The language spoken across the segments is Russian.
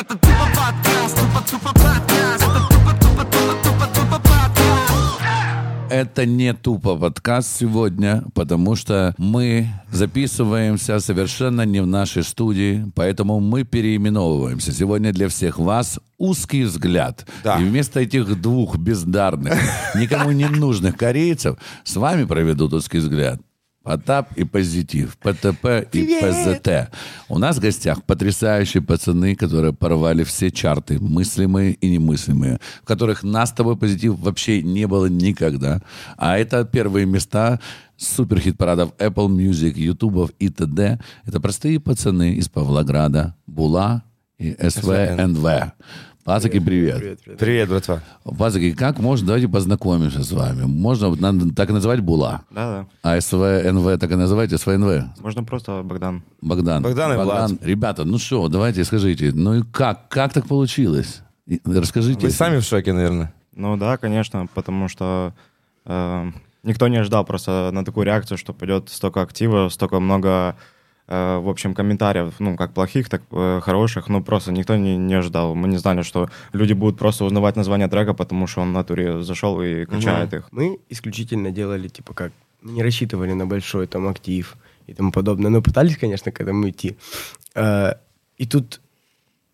Это тупо подкаст, тупо подкаст. Это тупо подкаст. Это не тупо подкаст сегодня, потому что мы записываемся совершенно не в нашей студии, поэтому мы переименовываемся. Сегодня для всех вас «Узкий взгляд». Да. И вместо этих двух бездарных, никому не нужных корейцев с вами проведут «Узкий взгляд». Потап и Позитив, ПТП и ПЗТ. У нас в гостях потрясающие пацаны, которые порвали все чарты, мыслимые и немыслимые, в которых нас с тобой, Позитив, вообще не было никогда. А это первые места суперхит-парадов Apple Music, YouTube и т.д. Это простые пацаны из Павлограда, Была и СВНВ. Пацаки, привет. Привет, братва. Пацаки, как можно, давайте познакомимся с вами. Можно надо так и называть Була. Да. А СВНВ так и называйте, СВНВ. Можно просто Богдан. Богдан и Влад. Ребята, ну что, давайте скажите, ну и как так получилось? Расскажите. Вы сами в шоке, наверное. Ну да, конечно, потому что никто не ожидал просто на такую реакцию, что пойдет столько актива, столько много... в общем, комментариев, ну, как плохих, так хороших, ну, просто никто не ожидал. Мы не знали, что люди будут просто узнавать название трека, потому что он в натуре зашел и качает их. Мы исключительно делали, типа, как... Не рассчитывали на большой, там, актив и тому подобное. Но пытались, конечно, к этому идти. И тут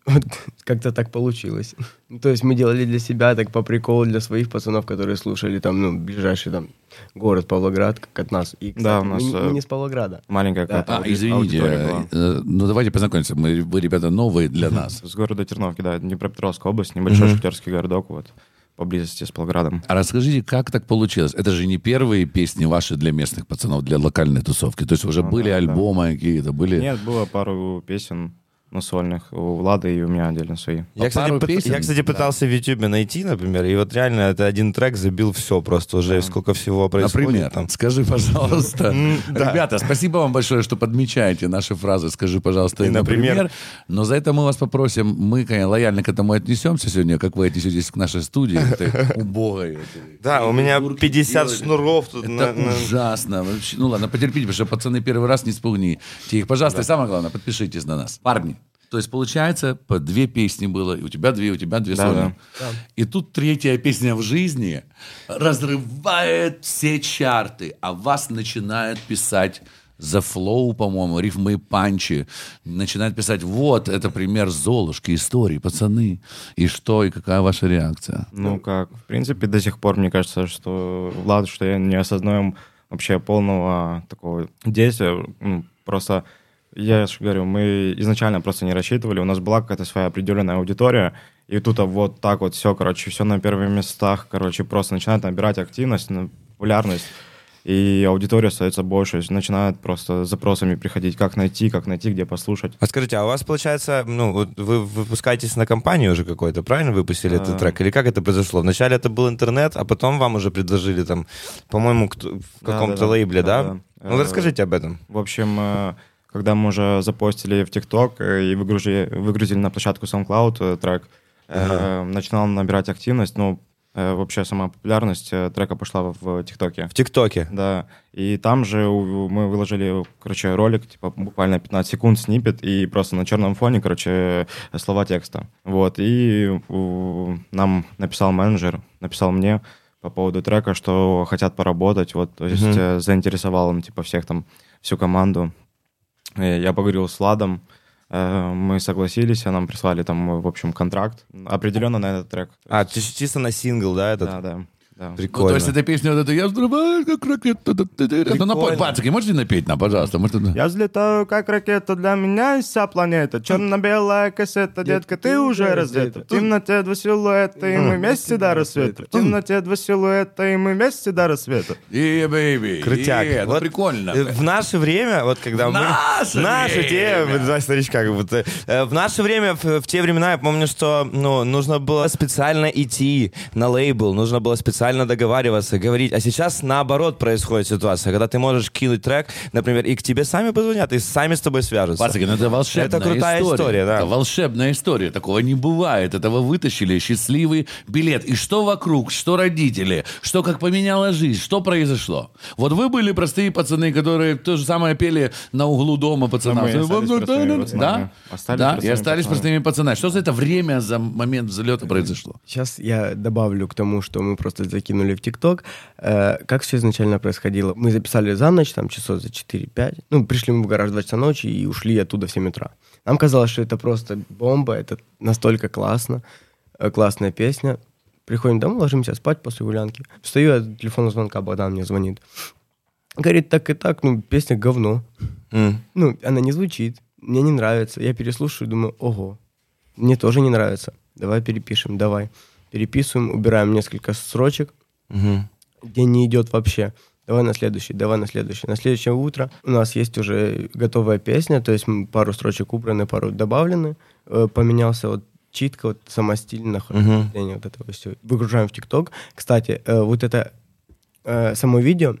вот как-то так получилось. То есть мы делали для себя, так, по приколу, для своих пацанов, которые слушали, там, ну, ближайший, там, город Павлоград, как от нас. И, кстати, да, у нас мы не с Павлограда. Маленькая какая-то аудитория была. Ну, давайте познакомимся. Вы, ребята, новые для нас. С города Терновки, да. Днепропетровская область. Небольшой шахтерский городок, вот, поблизости с Павлоградом. А расскажите, как так получилось? Это же не первые песни ваши для местных пацанов, для локальной тусовки. То есть уже были альбомы какие-то? Нет, было пару песен. Ну, сольных. У Влада и у меня отдельно свои. Я, кстати, пытался в Ютубе найти, например, и вот реально это один трек забил все просто уже, сколько всего происходит. Например, там. Скажи, пожалуйста. Ребята, спасибо вам большое, что подмечаете наши фразы «скажи, пожалуйста» и «например». Но за это мы вас попросим, мы, конечно, лояльно к этому отнесемся сегодня, как вы отнесетесь к нашей студии. Убогой. Да, у меня 50 шнуров тут. Это ужасно. Ну ладно, потерпите, потому что пацаны первый раз, не спугни их. Пожалуйста, и самое главное, подпишитесь на нас. Парни. То есть, получается, по две песни было, и у тебя две сольные. Да. И тут третья песня в жизни разрывает все чарты, а вас начинают писать за флоу, по-моему, рифмы и панчи. Начинают писать, вот, это пример Золушки, истории, пацаны. И что, и какая ваша реакция? Ну как, в принципе, до сих пор, мне кажется, что, Влад, что я не осознаем вообще полного такого действия, просто... Я же говорю, мы изначально просто не рассчитывали, у нас была какая-то своя определенная аудитория, и тут вот так вот все на первых местах, просто начинает набирать активность, популярность, и аудитория становится больше, начинают просто с запросами приходить, как найти, где послушать. А скажите, а у вас, получается, вы выпускаетесь на компанию уже какой-то, правильно выпустили этот трек, или как это произошло? Вначале это был интернет, а потом вам уже предложили там, по-моему, в каком-то лейбле, да? Ну, расскажите об этом. В общем... Когда мы уже запостили в TikTok и выгрузили на площадку SoundCloud трек, начинал набирать активность, вообще сама популярность трека пошла в ТикТоке. В ТикТоке? Да. И там же мы выложили, ролик, буквально 15 секунд сниппет, и просто на черном фоне, слова текста. Вот. И нам написал менеджер, написал мне по поводу трека, что хотят поработать, то есть заинтересовал он, всех там, всю команду. Я поговорил с Владом, мы согласились, а нам прислали там, в общем, контракт определенно на этот трек. А, чисто на сингл, да, этот? Да. Прикольно. То есть эта песня вот эта «Я взрываю, как ракета». Прикольно. Напой, пацаны, можете напеть нам, пожалуйста? «Я взлетаю, как ракета, для меня вся планета. Черно-белая кассета, детка, ты уже раздета. В темноте два силуэта, и мы вместе до рассвета. В темноте два силуэта, и мы вместе до рассвета». И, бэйби. Крутяк. Это прикольно. В наше время, когда мы... В наше время, в те времена, я помню, что нужно было специально идти на лейбл, нужно было специально официально договариваться, говорить. А сейчас наоборот происходит ситуация, когда ты можешь кинуть трек, например, и к тебе сами позвонят, и сами с тобой свяжутся. Пацаны, это волшебная история. Это крутая история, да. Это волшебная история. Такого не бывает. Этого вытащили. Счастливый билет. И что вокруг, что родители, что как поменяла жизнь, что произошло. Вот вы были простые пацаны, которые то же самое пели на углу дома пацанам. Да? Да, и остались простыми пацанами. Что за это время, за момент взлета произошло? Сейчас я добавлю к тому, что мы просто закинули в ТикТок. Как все изначально происходило? Мы записали за ночь, там часов за 4-5. Ну, пришли мы в гараж в 2 часа ночи и ушли оттуда в 7 утра. Нам казалось, что это просто бомба, это настолько классно, классная песня. Приходим домой, ложимся спать после гулянки. Встаю от телефонного звонка, Богдан мне звонит. Говорит, так и так, ну, песня говно. Ну, она не звучит, мне не нравится. Я переслушаю, думаю, ого, мне тоже не нравится. Давай перепишем, давай. Переписываем, убираем несколько строчек, где не идет вообще. Давай на следующий, давай на следующий. На следующее утро у нас есть уже готовая песня, то есть пару строчек убраны, пару добавлены. Поменялся вот читка, вот сама стиль, нахождение вот этого все. Выгружаем в ТикТок. Кстати, вот это само видео...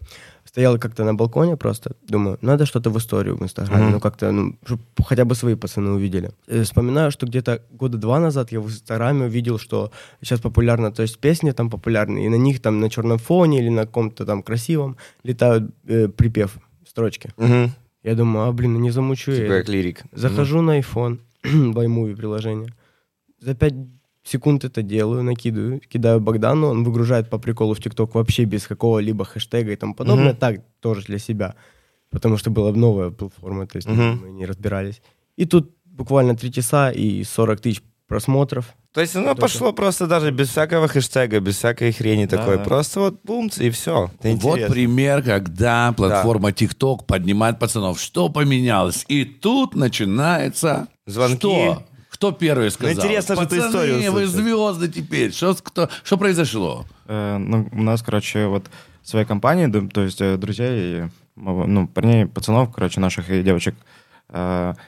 Стоял как-то на балконе просто, думаю, надо что-то в историю в Инстаграме, ну как-то, ну, чтобы хотя бы свои пацаны увидели. И вспоминаю, что где-то года 2 назад я в Инстаграме увидел, что сейчас популярно, то есть песни там популярны, и на них там на черном фоне или на каком-то там красивом летают припев, строчки. Я думаю, блин, не замучу я. Типа как лирик. Захожу на iPhone, в iMovie приложение, за 5 секунд это делаю, накидываю, кидаю Богдану, он выгружает по приколу в ТикТок вообще без какого-либо хэштега и тому подобное, так тоже для себя, потому что была новая платформа, то есть мы не разбирались. И тут буквально 3 часа и 40 тысяч просмотров. То есть оно пошло просто даже без всякого хэштега, без всякой хрени такой. Да. Просто вот бумц и все. Вот пример, когда платформа TikTok поднимает пацанов. Что поменялось? И тут начинается... Звонки. Что? Кто первый сказал? Ну, интересно, пацаны, что ты историю вы звезды теперь. Что произошло? Ну, у нас, короче, вот своя компания, то есть друзей, ну, парней, пацанов, короче, наших и девочек.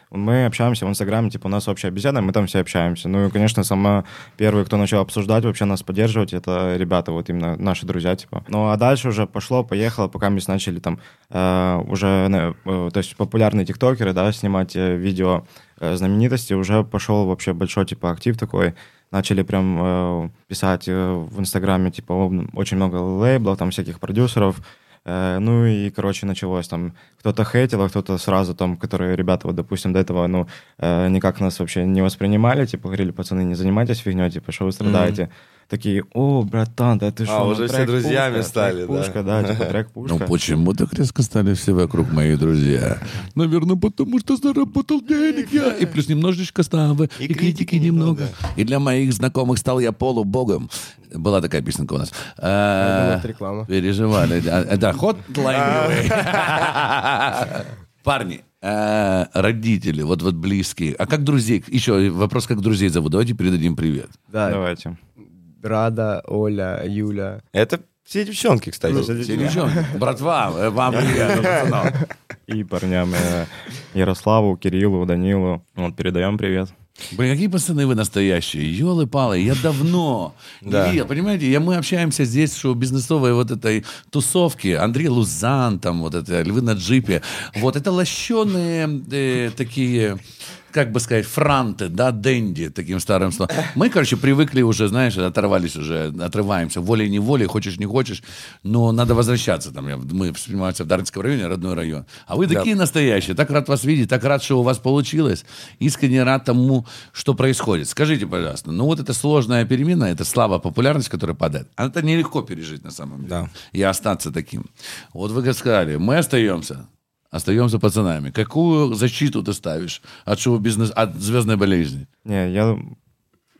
Мы общаемся в Инстаграме, типа, у нас общая беседа, мы там все общаемся. Ну, и, конечно, сама первая, кто начал обсуждать, вообще нас поддерживать, это ребята, вот именно наши друзья, типа. Ну, а дальше уже пошло-поехало, пока мы начали там уже, то есть популярные тиктокеры, да, снимать видео знаменитости, уже пошел вообще большой, типа, актив такой. Начали прям писать в Инстаграме, типа, очень много лейблов, там, всяких продюсеров. Ну и, короче, началось там, кто-то хейтил, а кто-то сразу там, которые ребята, вот, допустим, до этого, ну, никак нас вообще не воспринимали, типа, говорили, пацаны, не занимайтесь фигней, типа, что вы страдаете. Такие, о, братан, да ты что? Уже все друзьями пушка, стали, да? Пушка, да, типа, трек пушка. Ну почему так резко стали все вокруг мои друзья? Наверное, потому что заработал денег я. И плюс немножечко ставы, и критики немного. И для моих знакомых стал я полубогом. Была такая песенка у нас. Это реклама. Переживали. Да, хотлайновый. Парни, родители, вот близкие. А как друзей? Еще вопрос, как друзей зовут. Давайте передадим привет. Да, давайте. Рада, Оля, Юля. Это все девчонки, кстати. Ну, все девчонки. Братва, вам привет. И парням Ярославу, Кириллу, Данилу. Вот, передаем привет. Блин, какие пацаны вы настоящие, елы-палы, я давно не видел, понимаете, мы общаемся здесь в шоу-бизнесовой вот этой тусовке, Андрей Лузан, там вот это, львы на джипе, вот это лощеные такие, как бы сказать, франты, да, денди, таким старым словом. Мы, короче, привыкли уже, знаешь, отрываемся, волей-неволей, хочешь-не хочешь, но надо возвращаться, там, мы снимаемся в Дарницком районе, родной район, а вы такие настоящие, так рад вас видеть, так рад, что у вас получилось, искренне рад тому, что происходит. Скажите, пожалуйста, ну вот эта сложная перемена, это слабая популярность, которая падает, это нелегко пережить на самом деле, и остаться таким. Вот вы сказали, мы остаемся пацанами. Какую защиту ты ставишь от шоу-бизнеса, от звездной болезни? Не, я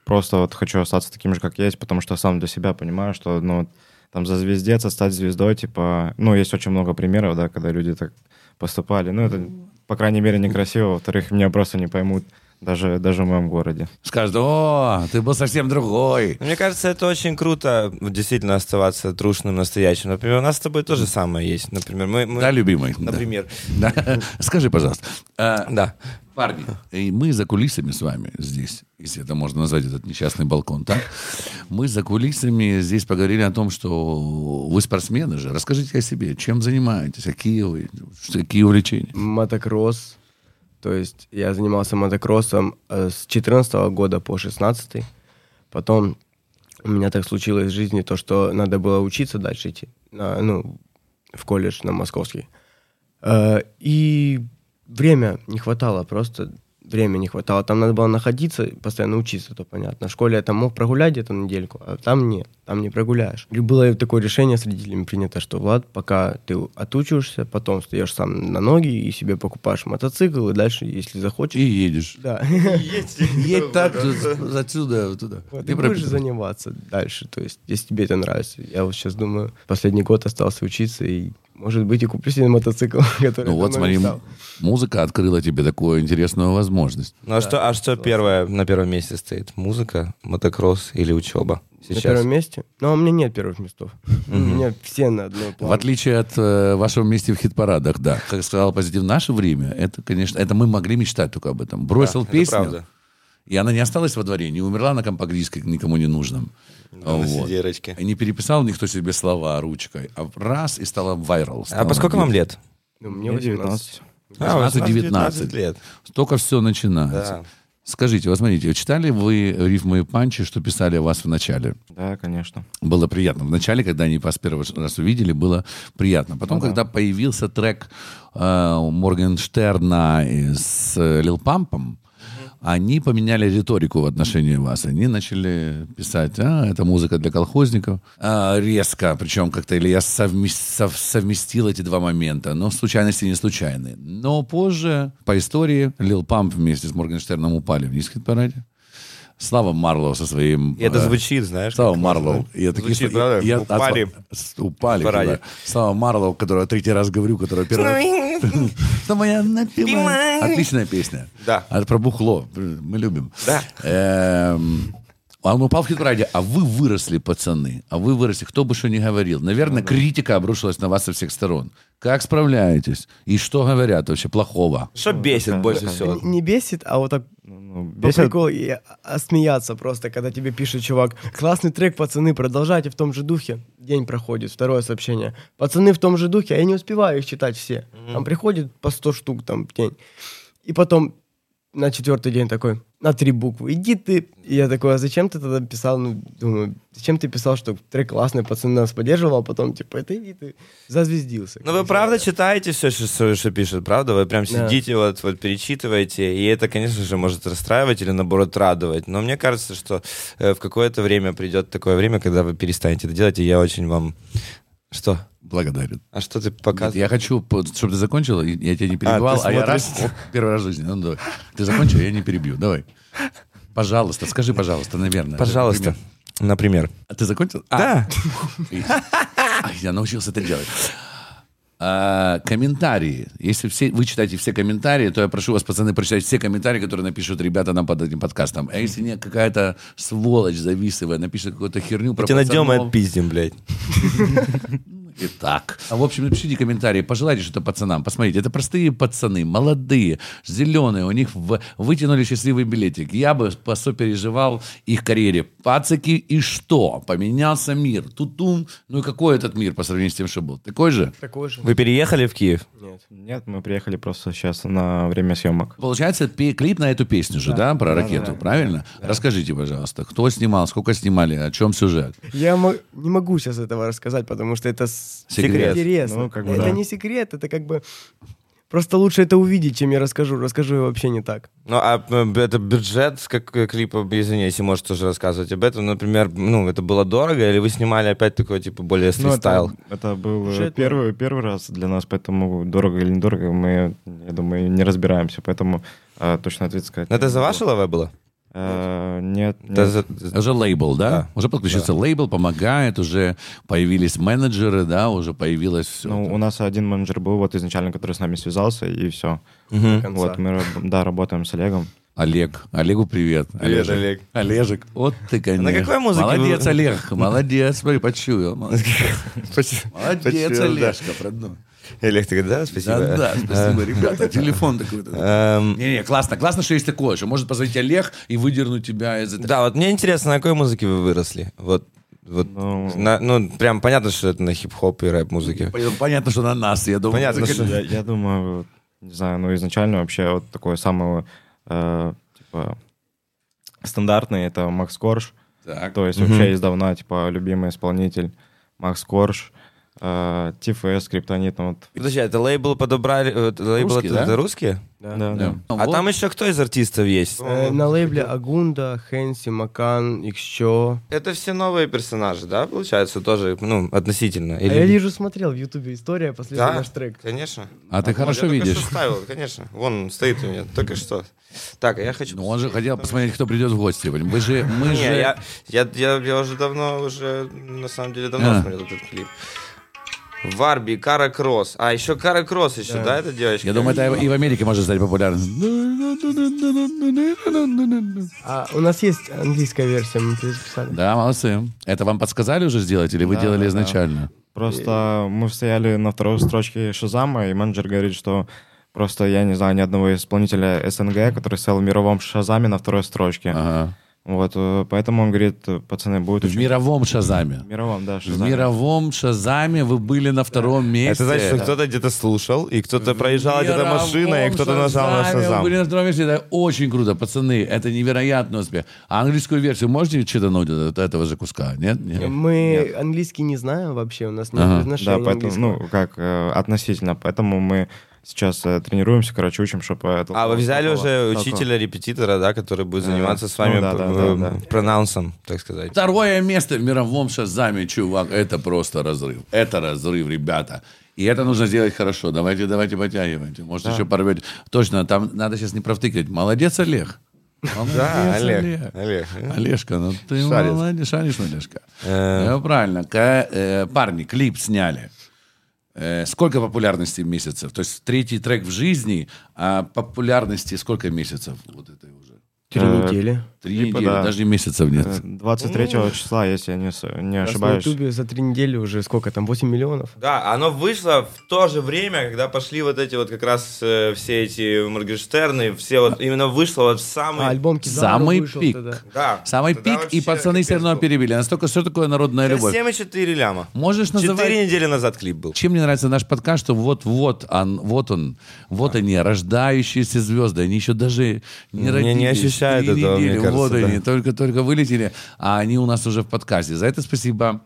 просто вот хочу остаться таким же, как есть, потому что сам для себя понимаю, что, ну, там за звездец, а стать звездой, типа... Ну, есть очень много примеров, да, когда люди так поступали. Ну, это, по крайней мере, некрасиво. Во-вторых, меня просто не поймут. Даже в моем городе. Скажут, о, ты был совсем другой. Мне кажется, это очень круто, действительно, оставаться трушным, настоящим. Например, у нас с тобой то же самое есть. Например, мы... Да, любимый. Например. Да. Скажи, пожалуйста, Парни, мы за кулисами с вами здесь, если это можно назвать этот несчастный балкон, так? Мы за кулисами здесь поговорили о том, что вы спортсмены же. Расскажите о себе, чем занимаетесь, какие увлечения? Мотокросс. То есть я занимался мотокроссом с 14 года по 16. Потом у меня так случилось в жизни, то, что надо было учиться дальше идти, в колледж, на московский. И... Времени не хватало. Там надо было находиться, постоянно учиться, то понятно. В школе я там мог прогулять где-то недельку, а там нет, там не прогуляешь. И было такое решение с родителями принято, что, Влад, пока ты отучишься, потом встаешь сам на ноги и себе покупаешь мотоцикл, и дальше, если захочешь... И едешь. Да. Едь так, отсюда, туда. Ты будешь заниматься дальше, то есть, если тебе это нравится. Я вот сейчас думаю, последний год остался учиться, и... Может быть, и куплю себе мотоцикл, который... Ну вот, смотри, музыка открыла тебе такую интересную возможность. Ну да, а что первое на первом месте стоит? Музыка, мотокросс или учеба? Сейчас. На первом месте? Ну, у меня нет первых местов. У меня все на одной плане. В отличие от вашего места в хит-парадах, да. Как сказал Позитив, в наше время, это, конечно, это мы могли мечтать только об этом. Бросил песню, и она не осталась во дворе, не умерла на компакт-диске никому не нужном. Вот. Не переписал никто себе слова ручкой, а раз и стала вайрал. А по сколько вам лет? Ну, мне 19. 19 лет. Только все начинается. Да. Скажите, вот смотрите, читали вы рифмы и панчи, что писали о вас в начале? Да, конечно. Было приятно. В начале, когда они вас первый раз увидели, было приятно. Потом, когда появился трек Моргенштерна с Лил Пампом, они поменяли риторику в отношении вас. Они начали писать, это музыка для колхозников. Резко, причем как-то Илья совместил эти два момента. Но случайности не случайны. Но позже, по истории, Лил Памп вместе с Моргенштерном упали вниз в хит-параде. Слава Марлоу со своим... И это звучит, знаешь. Слава Марлоу. Звучит, правда? Упали. Да. Слава Марлоу, которого третий раз говорю, которого первый раз... Что моя напевая. Отличная песня. Да. Про бухло. Мы любим. Да. Он упал в хит-параде, а вы выросли, пацаны. Кто бы что ни говорил. Наверное, критика обрушилась на вас со всех сторон. Как справляетесь? И что говорят вообще плохого? Что бесит больше всего? Не бесит, а вот так... Прикол, смеяться просто, когда тебе пишет чувак: классный трек, пацаны, продолжайте в том же духе. День проходит, второе сообщение: пацаны, в том же духе, а я не успеваю их читать все. Там приходит по 100 штук там в день. И потом на четвертый день такой: на 3 буквы, иди ты. И я такой: а зачем ты тогда писал? Думаю, зачем ты писал, что трек классный, пацаны нас поддерживал, а потом типа это иди ты, зазвездился. Ну вы правда читаете все, что пишет, правда? Вы прям сидите, вот перечитываете, и это, конечно же, может расстраивать или, наоборот, радовать. Но мне кажется, что в какое-то время придет такое время, когда вы перестанете это делать, и я очень вам... Что? Благодарен. А что ты показываешь? Я хочу, чтобы ты закончил, я тебя не перебивал, я раз... Первый раз в жизни. Ну, давай. Ты закончил, я не перебью. Давай. Пожалуйста, скажи, пожалуйста, наверное. Пожалуйста. Например. А ты закончил? Да. Я научился это делать. Комментарии. Если вы читаете все комментарии, то я прошу вас, пацаны, прочитать все комментарии, которые напишут ребята нам под этим подкастом. А если не какая-то сволочь завистливая напишет какую-то херню про пацанов... Тебя найдем и отпиздим, блядь. Итак. В общем, напишите комментарии, пожелайте что-то пацанам. Посмотрите, это простые пацаны, молодые, зеленые, у них вытянули счастливый билетик. Я бы сопереживал их карьере. Пацаки, и что? Поменялся мир. Тутум. Ну и какой этот мир по сравнению с тем, что был? Такой же? Такой же. Вы переехали в Киев? Нет. Нет, мы приехали просто сейчас на время съемок. Получается, клип на эту песню же, да? Про ракету, правильно? Да. Расскажите, пожалуйста, кто снимал, сколько снимали, о чем сюжет? Я не могу сейчас этого рассказать, потому что это... Секрет. Ну, как бы, это не секрет, это как бы... Просто лучше это увидеть, чем я расскажу. Расскажу я вообще не так. Ну, а это бюджет как клипа, извини, если можешь тоже рассказывать об этом. Например, это было дорого, или вы снимали опять такой, типа, более фристайл? Это был первый раз для нас, поэтому дорого или недорого мы, я думаю, не разбираемся, поэтому точно ответ сказать. Но это за ваше лаве было? Нет. Уже лейбл, да? Уже подключился лейбл, помогает, уже появились менеджеры, да, уже появилось все. Ну, у нас один менеджер был вот изначально, который с нами связался, и все. Вот, мы работаем с Олегом. Олегу привет. Привет, Олег. Олежек. Вот ты, конечно. На какой музыке? Молодец, Олег. Молодец. Смотри, почуял. Молодец, Олежка. Олег, ты говоришь, да, спасибо. Да, спасибо, ребята, телефон такой-то. Не-не, классно, классно, что есть такое, что может позвонить Олег и выдернуть тебя из этого. Да, вот мне интересно, на какой музыке вы выросли? Вот, ну, прям понятно, что это на хип-хоп и рэп-музыке. Понятно, что на нас, я думаю. Понятно, что... Я думаю, не знаю, ну, изначально вообще вот такое самое, типа, стандартное, это Макс Корж. Так. То есть вообще издавна, типа, любимый исполнитель Макс Корж. ТФС, Скриптонит. Ну, вот. Подожди, это лейбл подобрали... Лейбл русские, это, да? Это русские? Да. А там еще кто из артистов есть? На лейбле Агунда, Хэнси, Макан, Икщо. Это все новые персонажи, да, получается, тоже, ну, относительно? Или... я вижу, смотрел в Ютубе история, последний наш трек. Конечно. А ты хорошо видишь. Я только что ставил, конечно. Вон, стоит у меня, только что. Так, я хочу... Ну, он же хотел посмотреть, кто придет в гости. Мы же... Я уже давно, на самом деле, давно смотрел этот клип. Варби, Кара Кросс. А, еще Кара Кросс еще, да, эта девочка? Я думаю, это и в Америке может стать популярным. А у нас есть английская версия, мы переписали. Да, молодцы. Это вам подсказали уже сделать или вы делали изначально? Просто мы стояли на второй строчке Шазама, и менеджер говорит, что просто я не знаю ни одного исполнителя СНГ, который стоял в мировом Шазаме на второй строчке. Ага. Вот, поэтому он говорит, пацаны, будет... В мировом Шазаме. В мировом, да, Шазаме. В мировом Шазаме вы были на втором месте. Это значит, что кто-то где-то слушал, и кто-то проезжал где-то машина, и кто-то нажал на Шазам. Вы были на втором месте, это очень круто, пацаны, это невероятный успех. А английскую версию можете читануть от этого же куска, нет? Мы английский не знаем вообще, у нас нет отношения английского. Да, поэтому, ну, как относительно, поэтому мы... Сейчас тренируемся, короче, учим, чтобы... А вы взяли уже учителя-репетитора, да, который будет заниматься с вами пронаунсом, так сказать. Второе место в мировом Шазаме, чувак, это просто разрыв. Это разрыв, ребята. И это нужно сделать хорошо. Давайте подтягивайте. Может, еще порвете. Точно, там надо сейчас не провтыкать. Молодец, Олег. Да, Олег. Олежка, ну ты молодец. Шаришь, Олежка. Правильно. Парни, клип сняли. Сколько популярности месяцев? То есть третий трек в жизни, а популярности сколько месяцев? Вот это уже. 3 недели. 3 недели, да. Даже месяцев нет. 23 числа, если я не ошибаюсь. На Ютубе за 3 недели уже сколько там, 8 миллионов? Да, оно вышло в то же время, когда пошли вот эти вот как раз все эти Моргенштерны, все вот именно вышло вот в самый... альбом самый вышел пик. Тогда. Да. Самый пик, и пацаны все равно перебили. Настолько, что такое народная любовь. 7,4 ляма. Можешь называть... 4 недели назад клип был. Чем мне нравится наш подкаст, что вот они, рождающиеся звезды, они еще даже не родились. Не ощущают этого, недели. Вот они, только вылетели, а они у нас уже в подкасте. За это спасибо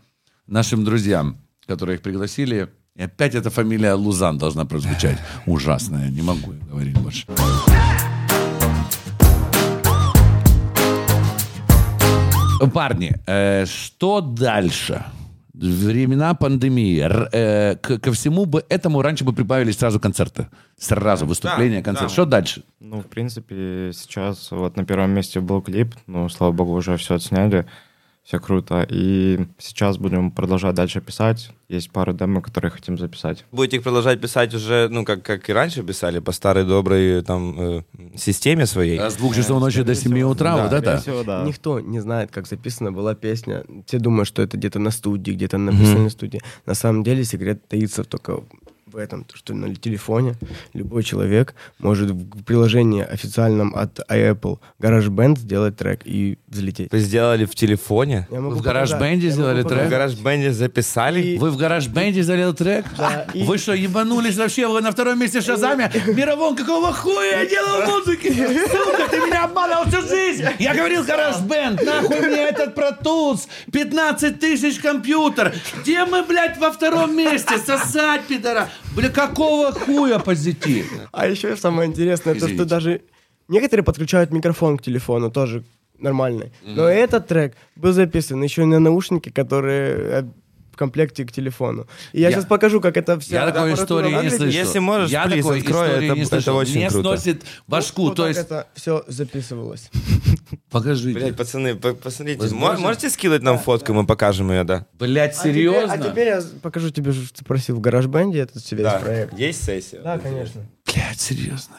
нашим друзьям, которые их пригласили. И опять эта фамилия Лузан должна прозвучать. Ужасная, не могу говорить больше. Парни, что дальше? Времена пандемии. Ко всему бы этому раньше бы прибавились сразу концерты. Сразу выступления, концерты. Да. Что дальше? Ну, в принципе, сейчас вот на первом месте был клип. Ну, слава богу, уже все отсняли. Все круто. И сейчас будем продолжать дальше писать. Есть пару демо, которые хотим записать. Будете их продолжать писать уже, ну, как и раньше писали, по старой доброй там системе своей. С 2 часов ночи до 7 утра, да, вот это? Всего, да. Никто не знает, как записана была песня. Все думают, что это где-то на студии, где-то написано на студии. На самом деле секрет таится только... в этом, то, что на телефоне любой человек может в приложении официальном от Apple GarageBand сделать трек и взлететь. Вы сделали в телефоне? Вы в GarageBand сделали трек? В GarageBand записали? И... Вы в GarageBand сделали трек? Да. И... Вы что, ебанулись вообще? Вы на втором месте в Шазаме? Мировом, какого хуя я делал музыки? Сука, ты меня обманывал всю жизнь! Я говорил GarageBand, нахуй мне этот протулс! 15 000 компьютер! Где мы, блядь, во втором месте? Сосать, пидора! Бля, какого хуя Позитив? А еще самое интересное, извините, то, что даже некоторые подключают микрофон к телефону, тоже нормальный. Но этот трек был записан еще на наушники, которые в комплекте к телефону. И я сейчас покажу, как это все... Я такой истории не слышал. Если можешь, я такой истории не слышал. Это очень круто. Мне сносит башку, то есть... это все записывалось. Покажите. Блять, пацаны, посмотрите. Можете скинуть нам фотку, мы покажем ее, да? Блять, серьезно? А теперь я покажу тебе, что ты просил в GarageBand, это тебе весь проект. Есть сессия? Да, конечно. Блять, серьезно.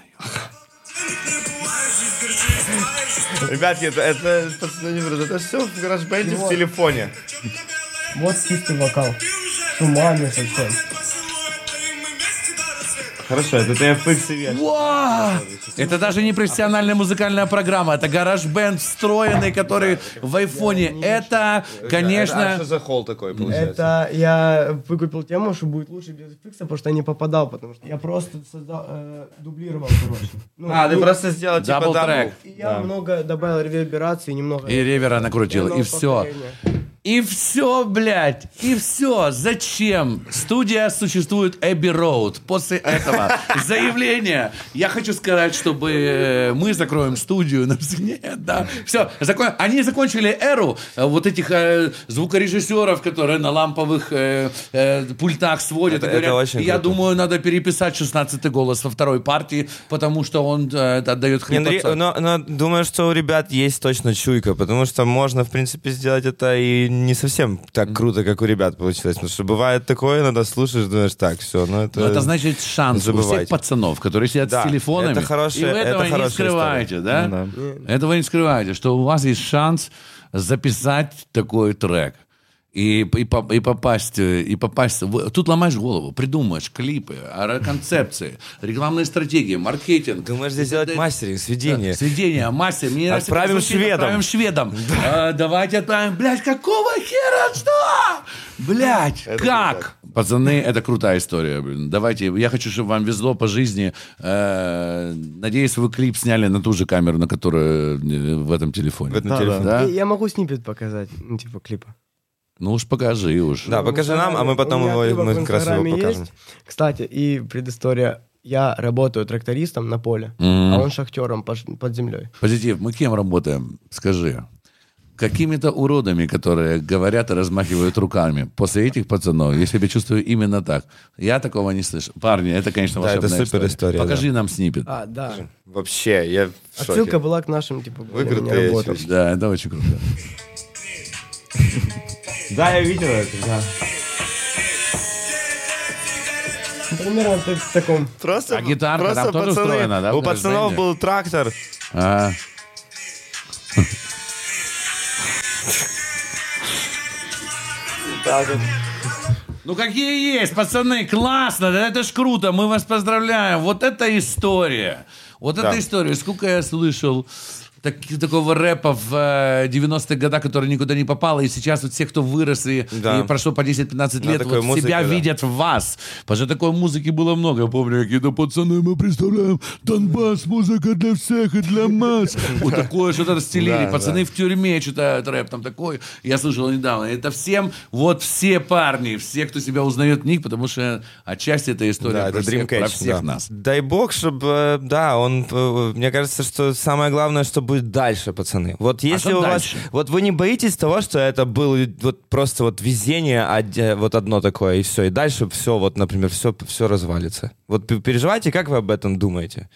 Ребятки, это пацаны, это все в GarageBand в телефоне. Вот чистый вокал. С ума не совсем. Хорошо, это TFX и вешать. Wow! Это даже не профессиональная музыкальная программа, это GarageBand встроенный, который в айфоне. Это, конечно... А что за холл такой получается? Это я выкупил тему, что будет лучше без FX, потому что я не попадал, потому что я просто создал, дублировал, короче. Ну, ты просто сделал типа дабл-трек. Я много добавил реверберации, немного... И ревера накрутил, и все. И все, блядь, и все. Зачем? Студия существует Abbey Road. После этого заявление. Я хочу сказать, чтобы мы закроем студию. Нет, да. Все. Они закончили эру вот этих звукорежиссеров, которые на ламповых пультах сводят. Я думаю, надо переписать 16-й голос во второй партии, потому что он отдает хрипотцам. Но думаю, что у ребят есть точно чуйка, потому что можно, в принципе, сделать это и не совсем так круто, как у ребят получилось. Потому что бывает такое, иногда слушаешь, думаешь, так, все. Но это значит шанс у всех пацанов, которые сидят с телефонами. Это хорошая, и вы этого не скрываете, да? Этого не скрываете, что у вас есть шанс записать такой трек. И попасть... Тут ломаешь голову, придумаешь клипы, концепции, рекламные стратегии, маркетинг. Думаешь, здесь делать мастеринг, сведение. Да, сведение, мастеринг. Отправим шведам. Отправим шведам. Да. Давайте отправим... Блядь, какого хера? Что? Блядь, это как? Пацаны, это крутая история, блин. Давайте, я хочу, чтобы вам везло по жизни. Надеюсь, вы клип сняли на ту же камеру, на которую в этом телефоне. Да. Я могу сниппет показать, типа клипа. Ну уж покажи уж. Да, покажи нам, а мы потом мы как раз его покажем. Есть. Кстати, и предыстория. Я работаю трактористом на поле, а он шахтером под землей. Позитив, мы кем работаем? Скажи. Какими-то уродами, которые говорят и размахивают руками. После этих пацанов я себя чувствую именно так. Я такого не слышу. Парни, это, конечно, волшебная история. Да, это супер история. Покажи нам сниппет. А, да. Вообще, я в шоке. Отсылка была к нашим, типа, работам. Да, это очень круто. Да, я видел это, да. Примерно в таком. Просто, а гитарка просто там тоже устроена, да? У пацанов был трактор. Так вот. Ну какие есть, пацаны, классно, да это ж круто, мы вас поздравляем. Вот это история. Вот эта история, сколько я слышал... Такого рэпа в 90-х годах, который никуда не попал. И сейчас вот все, кто вырос и прошло по 10-15 лет, вот музыке, себя видят в вас. Потому что такой музыки было много. Я помню, какие-то пацаны, мы представляем Донбасс, музыка для всех и для масс. Вот такое что-то стилили. Пацаны в тюрьме читают рэп там такой. Я слышал недавно. Это всем, вот все парни, все, кто себя узнает в них, потому что отчасти это история про всех нас. Дай бог, чтобы, мне кажется, что самое главное, чтобы будет дальше, пацаны. Вот если у вас... Вот вы не боитесь того, что это было вот просто вот везение, вот одно такое, и все. И дальше все, вот, например, все развалится. Вот переживайте, как вы об этом думаете?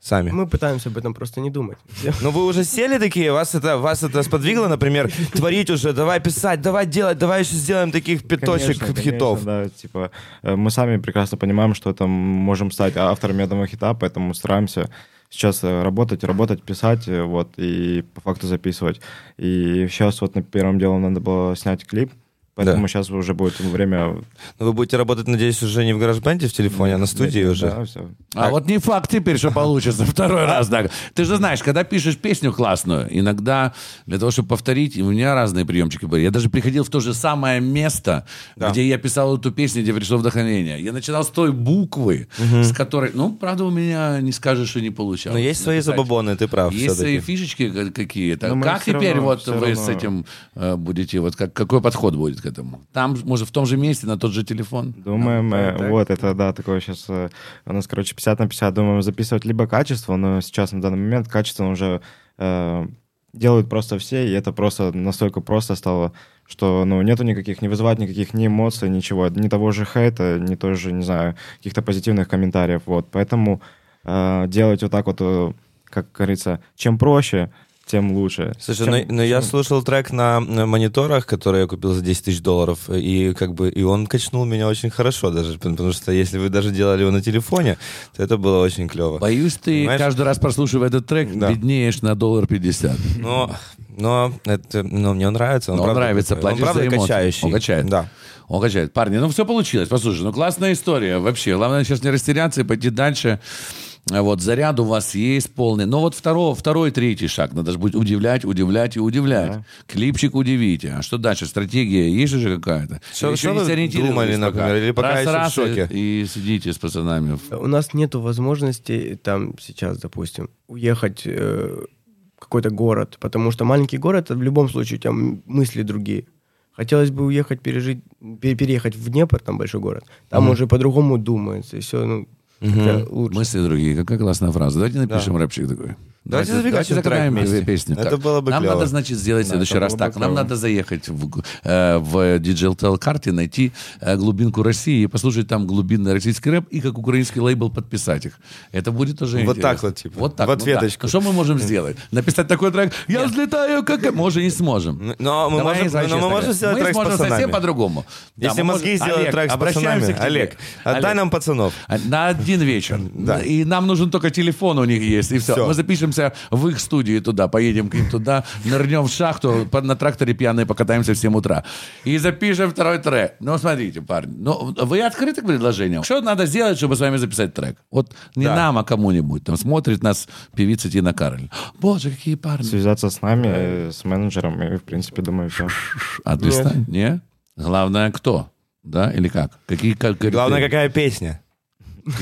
Сами. Мы пытаемся об этом просто не думать. Но вы уже сели такие, вас это сподвигло, например, творить уже, давай писать, давай делать, давай еще сделаем таких пяточек хитов. Да, типа, мы сами прекрасно понимаем, что это можем стать авторами этого хита, поэтому стараемся сейчас работать, писать, вот, и по факту записывать. И сейчас вот на первом деле надо было снять клип, поэтому сейчас уже будет время... Но вы будете работать, надеюсь, уже не в GarageBand, в телефоне, а на студии уже. Да, все. Вот не факт теперь, что получится второй раз. Так. Ты же знаешь, когда пишешь песню классную, иногда для того, чтобы повторить, у меня разные приемчики были. Я даже приходил в то же самое место, где я писал эту песню, где пришло вдохновение. Я начинал с той буквы, с которой... Ну, правда, у меня не скажешь, что не получалось. Но есть свои забабоны, ты прав. Есть свои фишечки какие-то. Как теперь вот вы с этим будете... Вот какой подход будет этому? Там, может, в том же месте, на тот же телефон? Думаем, такое сейчас у нас, 50/50, думаем, записывать либо качество, но сейчас, на данный момент, качество уже делают просто все, и это просто настолько просто стало, что, нету никаких, не вызывает никаких ни эмоций, ничего, ни того же хейта, ни тоже, не знаю, каких-то позитивных комментариев, вот. Поэтому делать вот так вот, как говорится, чем проще, тем лучше. Слушай, я слушал трек на мониторах, который я купил за $10,000, и и он качнул меня очень хорошо даже, потому что если вы даже делали его на телефоне, то это было очень клево. Боюсь, ты каждый раз, прослушивая этот трек, беднеешь на $1.50. Но Но мне он нравится. Он правда, нравится, платишь за эмоции. Качающий. Он качает. Да. Он качает. Парни, ну все получилось, послушай. Ну классная история вообще. Главное сейчас не растеряться и пойти дальше. Вот, заряд у вас есть полный. Но вот второй, третий шаг. Надо же будет удивлять. Да. Клипчик удивите. А что дальше? Стратегия есть уже какая-то? Что вы думали, например? Или пока еще в шоке? И сидите с пацанами. У нас нету возможности там сейчас, допустим, уехать... какой-то город, потому что маленький город, в любом случае у тебя мысли другие. Хотелось бы уехать, переехать в Днепр, там большой город. Там уже по-другому думается, и все, лучше. Мысли другие, какая классная фраза. Давайте напишем рэпчик такой. Давайте закроем песню. Это было бы нам клево. Надо, значит, сделать в следующий раз так. Нам надо заехать в диджитал-карте, найти глубинку России и послушать там глубинный российский рэп и как украинский лейбл подписать их. Это будет тоже вот интересно. Так вот, типа. Вот так. В ответочку. Ну, что мы можем сделать? Написать такой трек? Я взлетаю, как... Мы уже не сможем. Но мы можем сделать трек с пацанами. Мы сможем совсем по-другому. Если мозги сделают трек с пацанами. Олег, отдай нам пацанов. На один вечер. И нам нужен только телефон у них есть. И все. Мы запишем в их студии туда, поедем к ним туда, нырнем в шахту, на тракторе пьяные покатаемся в 7 утра. И запишем второй трек. Ну, смотрите, парни, вы открыты к предложениям? Что надо сделать, чтобы с вами записать трек? Вот не нам, а кому-нибудь. Там смотрит нас певица Тина Кароль. Боже, какие парни. Связаться с нами, с менеджером, и, в принципе, думаю, все. А ты стань? Не? Главное, кто? Да? Или как? Главное, какая песня?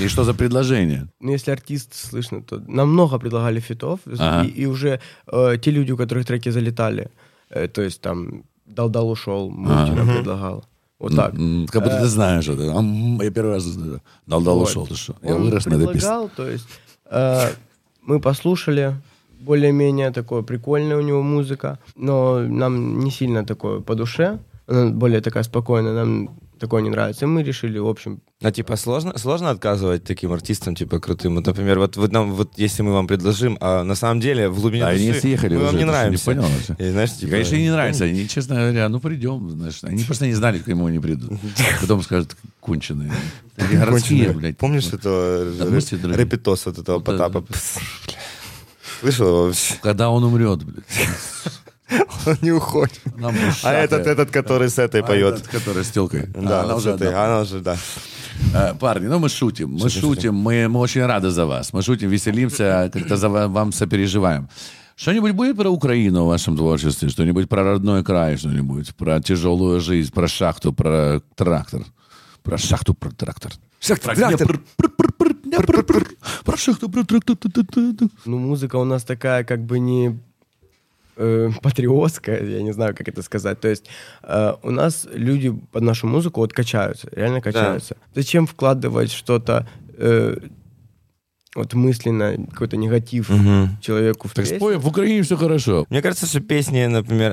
И что за предложение? Ну, если артист слышно, то нам много предлагали фитов, и уже те люди, у которых треки залетали, то есть там «Дал-дал-ушел» нам предлагал. Вот так. Как будто ты знаешь это. Я первый раз узнаю. «Дал-дал-ушел», ты что? Я вырос на этой песне. Он предлагал, то есть мы послушали, более-менее такое прикольная у него музыка, но нам не сильно такое по душе, она более такая спокойная, нам... такое не нравится. И мы решили, в общем... А типа сложно отказывать таким артистам, типа, крутым? Вот, например, вот если мы вам предложим, а на самом деле в глубине души... Да, они съехали мы уже, вам не нравимся. Не понял, и, знаешь, типа... Конечно, не нравится. Они, честно говоря, придем. Знаешь. Они просто не знали, к кому они придут. Потом скажут, конченые. Городские, блядь. Помнишь этого рэпитос от этого Потапа? Слышал его вообще? Когда он умрет, блядь. Он не уходит. А этот, который с этой поет. Этот, который с телкой. Да, она уже. Парни, мы шутим. Мы шутим. Мы очень рады за вас. Мы шутим, веселимся, как-то за вам сопереживаем. Что-нибудь будет про Украину в вашем творчестве? Что-нибудь про родной край? Что-нибудь про тяжелую жизнь? Про шахту, про трактор? Про шахту, про трактор. Про шахту, про трактор. Ну, музыка у нас такая, как бы не... патриотская, я не знаю, как это сказать. То есть у нас люди под нашу музыку качаются, реально качаются. Да. Зачем вкладывать что-то мысленно, какой-то негатив человеку в так песню? В Украине все хорошо. Мне кажется, что песни, например,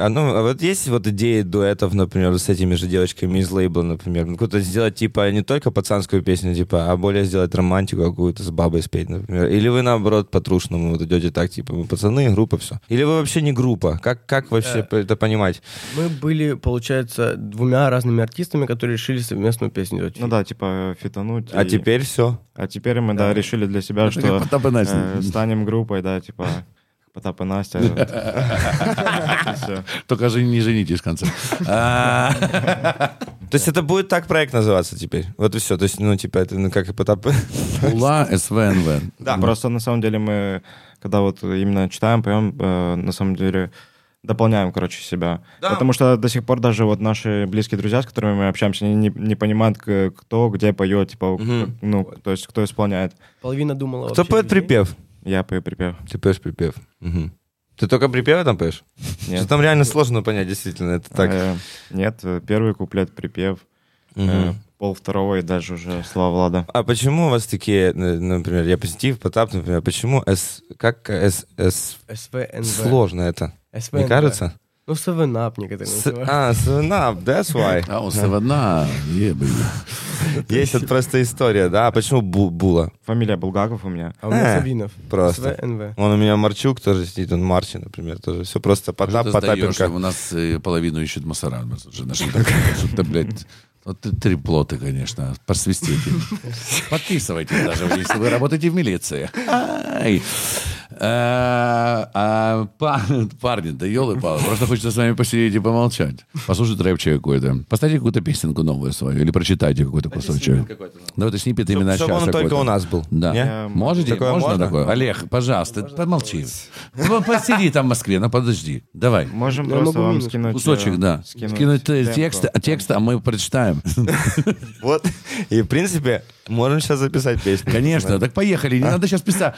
есть идеи дуэтов, например, с этими же девочками из лейбла, например, какую-то сделать, типа, не только пацанскую песню, типа, а более сделать романтику какую-то с бабой спеть, например. Или вы, наоборот, по-трушному идете так, типа, мы пацаны, группа, все. Или вы вообще не группа? Как вообще это понимать? Мы были, получается, двумя разными артистами, которые решили совместную песню делать. Ну да, типа, фитануть. А теперь все. А теперь мы, решили для себя, что станем группой, типа Потап и Настя. Только же не женитесь в конце. То есть это будет так проект называться теперь? Вот и все. То есть, это как и Потап. Была, СВНВ. Да. Просто на самом деле мы, когда именно читаем, поем, на самом деле... дополняем, себя. Да. Потому что до сих пор даже наши близкие друзья, с которыми мы общаемся, они не понимают, кто где поет, то есть кто исполняет. Половина думала... Кто поет припев? Я пою припев. Ты поешь припев. Угу. Ты только припевы там поешь? Нет. Что там реально сложно понять, действительно, это так. Нет, первый куплет припев. Пол второго и даже уже слова Влада. А почему у вас такие, например, я Позитив, Потап, например, почему СВНВ. Сложно это? СВНВ. Не кажется? Ну, Севенап некоторые называют. Севенап, that's why. Севенап, Есть это просто история, да? А почему Була? Фамилия Булгаков у меня. А у меня Савинов. Просто. СВНВ. Он у меня Марчук тоже сидит, он Марчи, например, тоже. Все просто Потапенко. У нас половину ищет Массаран. Что-то, блядь... Три плоты, конечно, посвистите. Подписывайтесь даже, если вы работаете в милиции. Парни, да елы-палы, просто хочется с вами посидеть и помолчать. Послушать рэпчик какой-то. Поставьте какую-то песенку новую свою или прочитайте какой-то кусочек. Да, вот и снипет именно сейчас. Чтобы он только у нас был. Да. Можете? Можно такое? Олег, пожалуйста, помолчи. Посиди там в Москве, ну подожди. Давай. Можем просто вам скинуть. Кусочек, да. Скинуть текст, а мы прочитаем. Вот. И, в принципе, можем сейчас записать песню. Конечно. Так поехали. Не надо сейчас писать.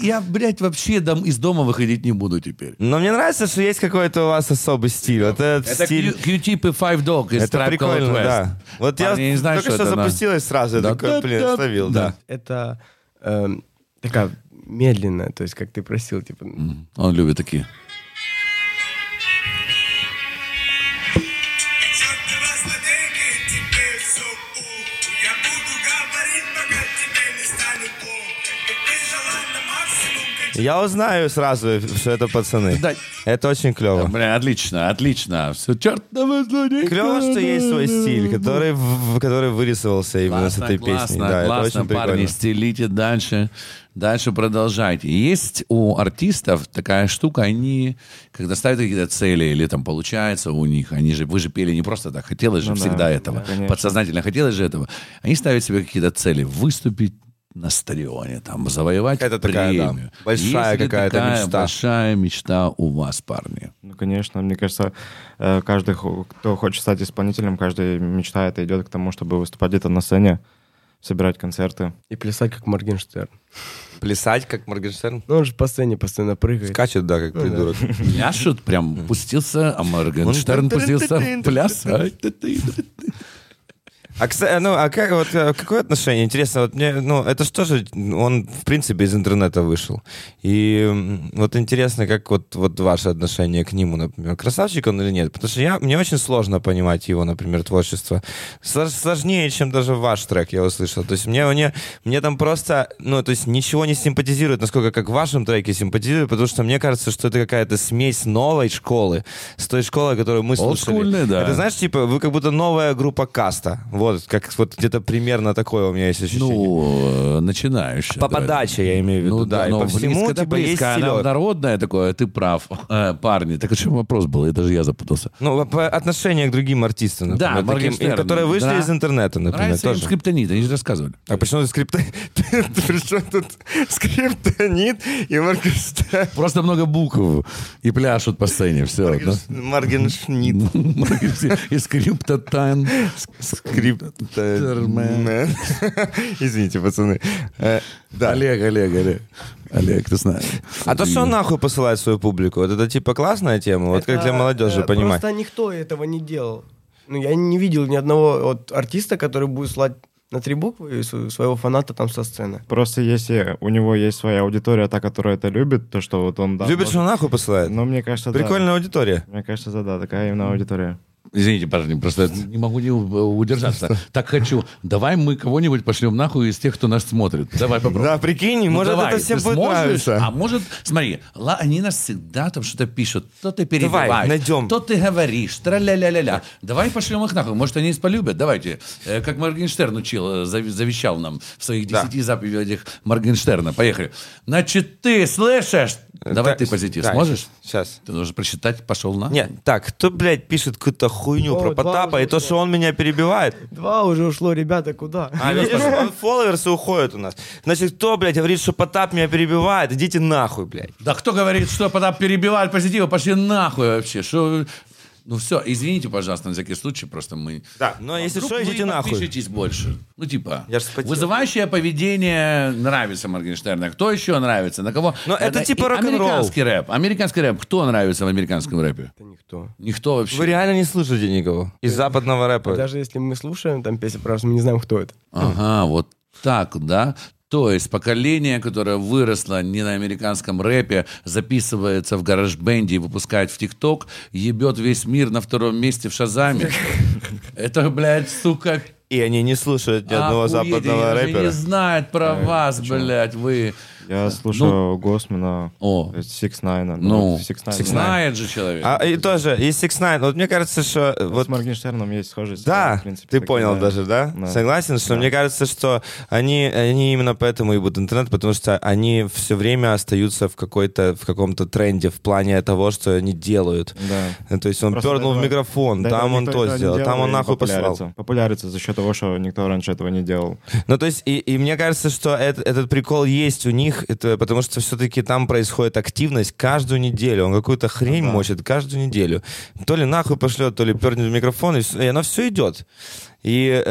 Я, блядь, вообще из дома выходить не буду теперь. Но мне нравится, что есть какой-то у вас особый стиль. Вот этот стиль... Q-Tip и Five Dog из Tribe Called Quest. Да. Вот я не знаю, только что запустилась сразу. Я такой, блин, словил. Это такая медленная, то есть, как ты просил. Он любит такие... Я узнаю сразу, что это пацаны. Да. Это очень клево. Да, бля, отлично, отлично. Все, черт, клево, что есть свой стиль, который вырисовался именно классно, с этой песней. Да, классно, это очень парни, прикольно. Стилите дальше. Дальше продолжайте. Есть у артистов такая штука, они, когда ставят какие-то цели, или там получается у них, вы же пели не просто так, хотелось же всегда этого. Да, подсознательно хотелось же этого. Они ставят себе какие-то цели. Выступить на стадионе, там, завоевать это премию. Такая, да, большая какая-то мечта. Большая мечта у вас, парни. Ну, конечно, мне кажется, каждый, кто хочет стать исполнителем, каждый мечтает и идет к тому, чтобы выступать где-то на сцене, собирать концерты. И плясать, как Моргенштерн. Плясать, как Моргенштерн? Ну, он же по сцене постоянно прыгает. Скачет, да, как придурок. Пляшет, прям пустился, а Моргенштерн пустился плясать. Какое отношение? Интересно, вот мне, это что же, он, в принципе, из интернета вышел. И вот интересно, как вот ваше отношение к нему, например, красавчик он или нет? Потому что мне очень сложно понимать его, например, творчество. Сложнее, чем даже ваш трек, я услышал. То есть мне там просто, то есть ничего не симпатизирует, насколько как в вашем треке симпатизирует, потому что мне кажется, что это какая-то смесь новой школы, с той школой, которую мы слушали. Да. Это, знаешь, типа, вы как будто новая группа каста. Вот где-то примерно такое у меня есть ощущение. Начинающий. По подаче, я имею в виду, да. И по всему, типа, есть стилёк. Народное такое, ты прав, парни. Так о чем вопрос был? Даже я запутался. По отношению к другим артистам, например. Да, Моргенштерн. Которые вышли из интернета, например. Нравится им Скриптонит, они же рассказывали. А почему Скриптонит? Причем тут Скриптонит и Моргенштерн? Просто много букв. И пляшут по сцене, все. Моргеншнит. И Скриптотан. Скриптонит. Извините, пацаны. Да. Олег, ты знаешь. А то, что он нахуй посылает свою публику, это типа классная тема, вот как для молодежи понимать. Просто никто этого не делал. Я не видел ни одного артиста, который будет слать на 3 буквы своего фаната там со сцены. Просто если у него есть своя аудитория, та, которая это любит, то что вот он... Да, любит, что он нахуй посылает? Ну, мне кажется, прикольная аудитория. Мне кажется, да, такая именно аудитория. Извините, парни, просто не могу не удержаться. Так хочу. Давай мы кого-нибудь пошлем нахуй из тех, кто нас смотрит. Давай попробуем. Да, прикинь, может это всем будет нравиться. А может, смотри, они нас всегда там что-то пишут. То ты перебиваешь. Давай, найдем. То ты говоришь. Тра-ля-ля-ля-ля. Давай пошлем их нахуй. Может, они полюбят. Давайте. Как Моргенштерн завещал нам в своих 10 заповедях Моргенштерна. Поехали. Значит, ты слышишь? Давай ты Позитив. Сможешь? Сейчас. Ты должен прочитать. Пошел нахуй. Нет, так, кто, блядь, пишет какую-то хуйню про Потапа, и то, что он меня перебивает. 2 уже ушло, ребята, куда? А видишь, фолловерсы уходят у нас. Значит, кто, блядь, говорит, что Потап меня перебивает? Идите нахуй, блядь. Да кто говорит, что Потап перебивает Позитива? Пошли нахуй вообще. Все, извините, пожалуйста, на всякий случай, просто мы... Да, но если что, идите нахуй. Вы подпишитесь больше. Вызывающее поведение нравится Моргенштерна. Кто еще нравится? На кого? Но это типа рок-н-ролл. Американский рэп. Американский рэп. Кто нравится в американском рэпе? Это никто. Никто вообще. Вы реально не слышите никого из западного рэпа. Даже если мы слушаем там песни, просто мы не знаем, кто это. Ага, вот так, да? То есть поколение, которое выросло не на американском рэпе, записывается в GarageBand и выпускает в TikTok, ебет весь мир на 2-м месте в Шазаме. Это, блядь, сука... И они не слушают ни одного западного рэпера. Они не знают про вас, блядь, вы... Я слушаю Госмана, 6ix9ine. Ну, 6ix9ine же человек. И тоже, и 6ix9ine. Вот мне кажется, что... Вот с Моргенштерном есть схожесть. Да, в принципе, ты понял даже, да? Да. Согласен, что да. Мне кажется, что они именно поэтому и будут интернет, потому что они все время остаются в каком-то тренде в плане того, что они делают. Да. То есть он пернул в микрофон, там он то сделал, там он нахуй послал. Популярится за счет того, что никто раньше этого не делал. Ну, то есть, и мне кажется, что этот прикол есть у них, это потому что все-таки там происходит активность каждую неделю. Он какую-то хрень мочит каждую неделю. То ли нахуй пошлет, то ли пернет в микрофон, и оно все идет. И,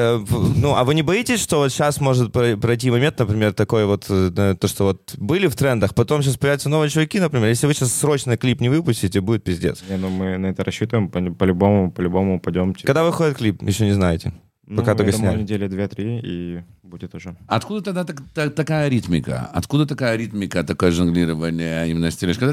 ну, а вы не боитесь, что вот сейчас может пройти момент, например, такой вот, то, что вот были в трендах, потом сейчас появятся новые чуваки, например, если вы сейчас срочно клип не выпустите, будет пиздец. Не, ну мы на это рассчитываем, по-любому упадем. Когда выходит клип, еще не знаете. Пока ну, только я думаю, недели 2-3, и будет уже. Откуда тогда такая ритмика? Откуда такая ритмика, такое жонглирование именно стилешка?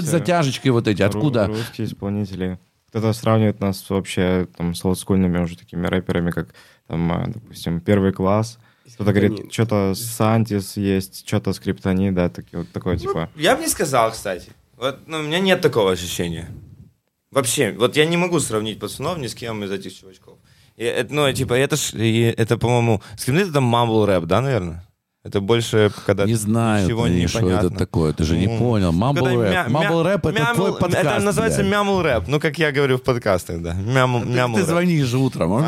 Затяжечки вот эти, откуда? Русские исполнители. Кто-то сравнивает нас вообще там, с олдскульными уже такими рэперами, как, там, допустим, «Первый класс». Кто-то говорит, что-то «Сантис» есть, что-то «Скриптонит», да, вот такое типа. Я бы не сказал, кстати. Вот, ну, у меня нет такого ощущения. Вообще, вот я не могу сравнить пацанов ни с кем из этих чувачков. И, ну, типа, это по-моему... Скриптонит — это мамбл-рэп, да, наверное? Это больше, когда не знаю, ничего не что понятно. Это такое, ты же не понял. Мамбл-рэп. Мамбл-рэп — это твой подкаст. Это называется мямл-рэп, ну, как я говорю в подкастах, да. Ты звонишь же утром.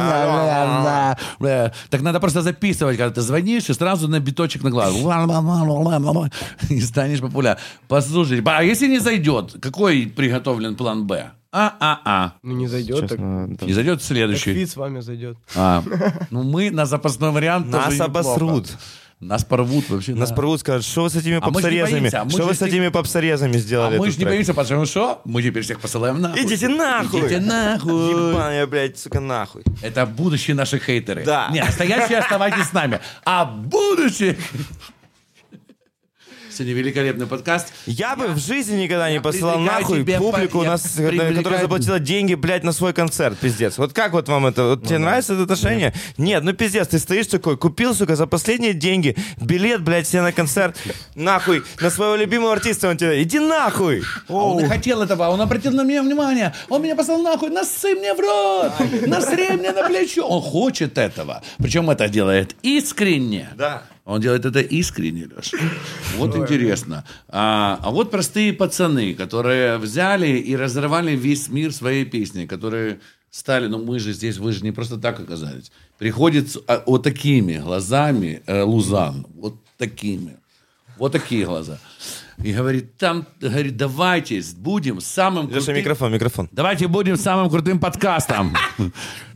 Так надо просто записывать, когда ты звонишь, и сразу на биточек на глаз. И станешь популярным. Послушай, а если не зайдет, какой приготовлен план «Б»? Ну не зайдет. Честно, так. Да. Не зайдет следующий. Фит с вами зайдет. Ну мы на запасной вариант тоже неплохо. Нас обосрут. Нас порвут вообще. Нас порвут, скажут, что вы с этими попсорезами? Что вы с этими попсорезами сделали? Мы же не боимся, потому что мы теперь всех посылаем нахуй. Идите нахуй! Идите нахуй! Ебаная, блядь, сука, нахуй. Это будущие наши хейтеры. Да. Не, настоящие оставайтесь с нами. А будущие... Сегодня великолепный подкаст. Я бы в жизни никогда не посылал нахуй публику, которая заплатила деньги, блядь, на свой концерт, пиздец. Вот как вот вам это? Вот тебе нравится это отношение? Нет, ну пиздец, ты стоишь такой, купил, сука, за последние деньги билет, блядь, себе на концерт, нахуй, на своего любимого артиста, он тебе, иди нахуй! Он не хотел этого, он обратил на меня внимание, он меня послал нахуй, нассы мне в рот, насри мне на плечо. Он хочет этого, причем это делает искренне. Да. Он делает это искренне, Леша. Вот интересно. А вот простые пацаны, которые взяли и разорвали весь мир своей песней, которые стали, ну мы же здесь, вы же не просто так оказались. Приходит вот такими глазами Лузан, вот такими, вот такие глаза. И говорит, там, говорит, давайте будем самым крутым... Микрофон. Давайте будем самым крутым подкастом.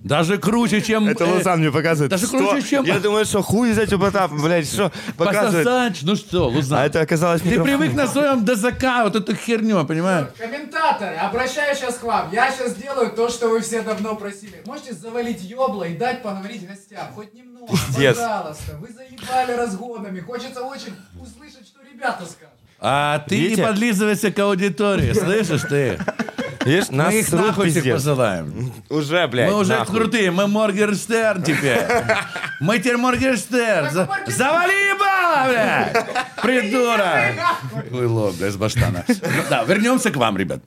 Даже круче, чем... Это Лузан мне показывает. Даже круче, чем... Я думаю, что хуй взять у Потапа, блядь, что показывает. Пососать, ну что, Лузан. А это оказалось микрофон. Ты привык на своем ДЗК, вот эту херню, понимаешь? Комментаторы, обращаюсь сейчас к вам. Я сейчас делаю то, что вы все давно просили. Можете завалить ёбло и дать поговорить гостям. Хоть немного, пожалуйста. Вы заебали разгонами. Хочется очень услышать, что ребята скажут. А ты не подлизывайся к аудитории, слышишь ты? Видишь, мы их нахуй всех посылаем. Уже, блядь, мы уже нахуй. Крутые, мы Моргенштерн теперь. Мы теперь Моргенштерн. Завали ебало, блядь! Придурок! Ой, лобда из баштана. Да, вернемся к вам, ребят.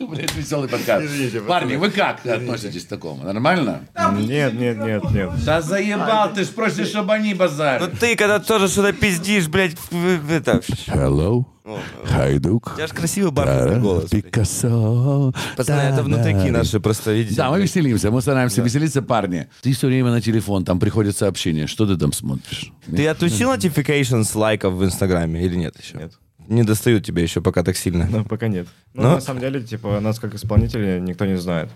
Блядь, веселый подкаст. Парни, вы как относитесь к такому? Нормально? Нет. Да заебал, ты ж просишь, чтобы они базарили. Ну ты, когда тоже что-то пиздишь, блядь, это... Hello? Хайдук. У тебя же красивый бархатный голос. Пикассо. Пацаны, это внутрики наши просто, видите? Да, мы веселимся, мы стараемся веселиться, парни. Ты все время на телефон, там приходит сообщение. Что ты там смотришь? Ты отключил notifications с лайков в Инстаграме или нет еще? Нет. Не достают тебя еще пока так сильно? Ну, пока нет. Но на самом деле, типа, нас как исполнителей никто не знает.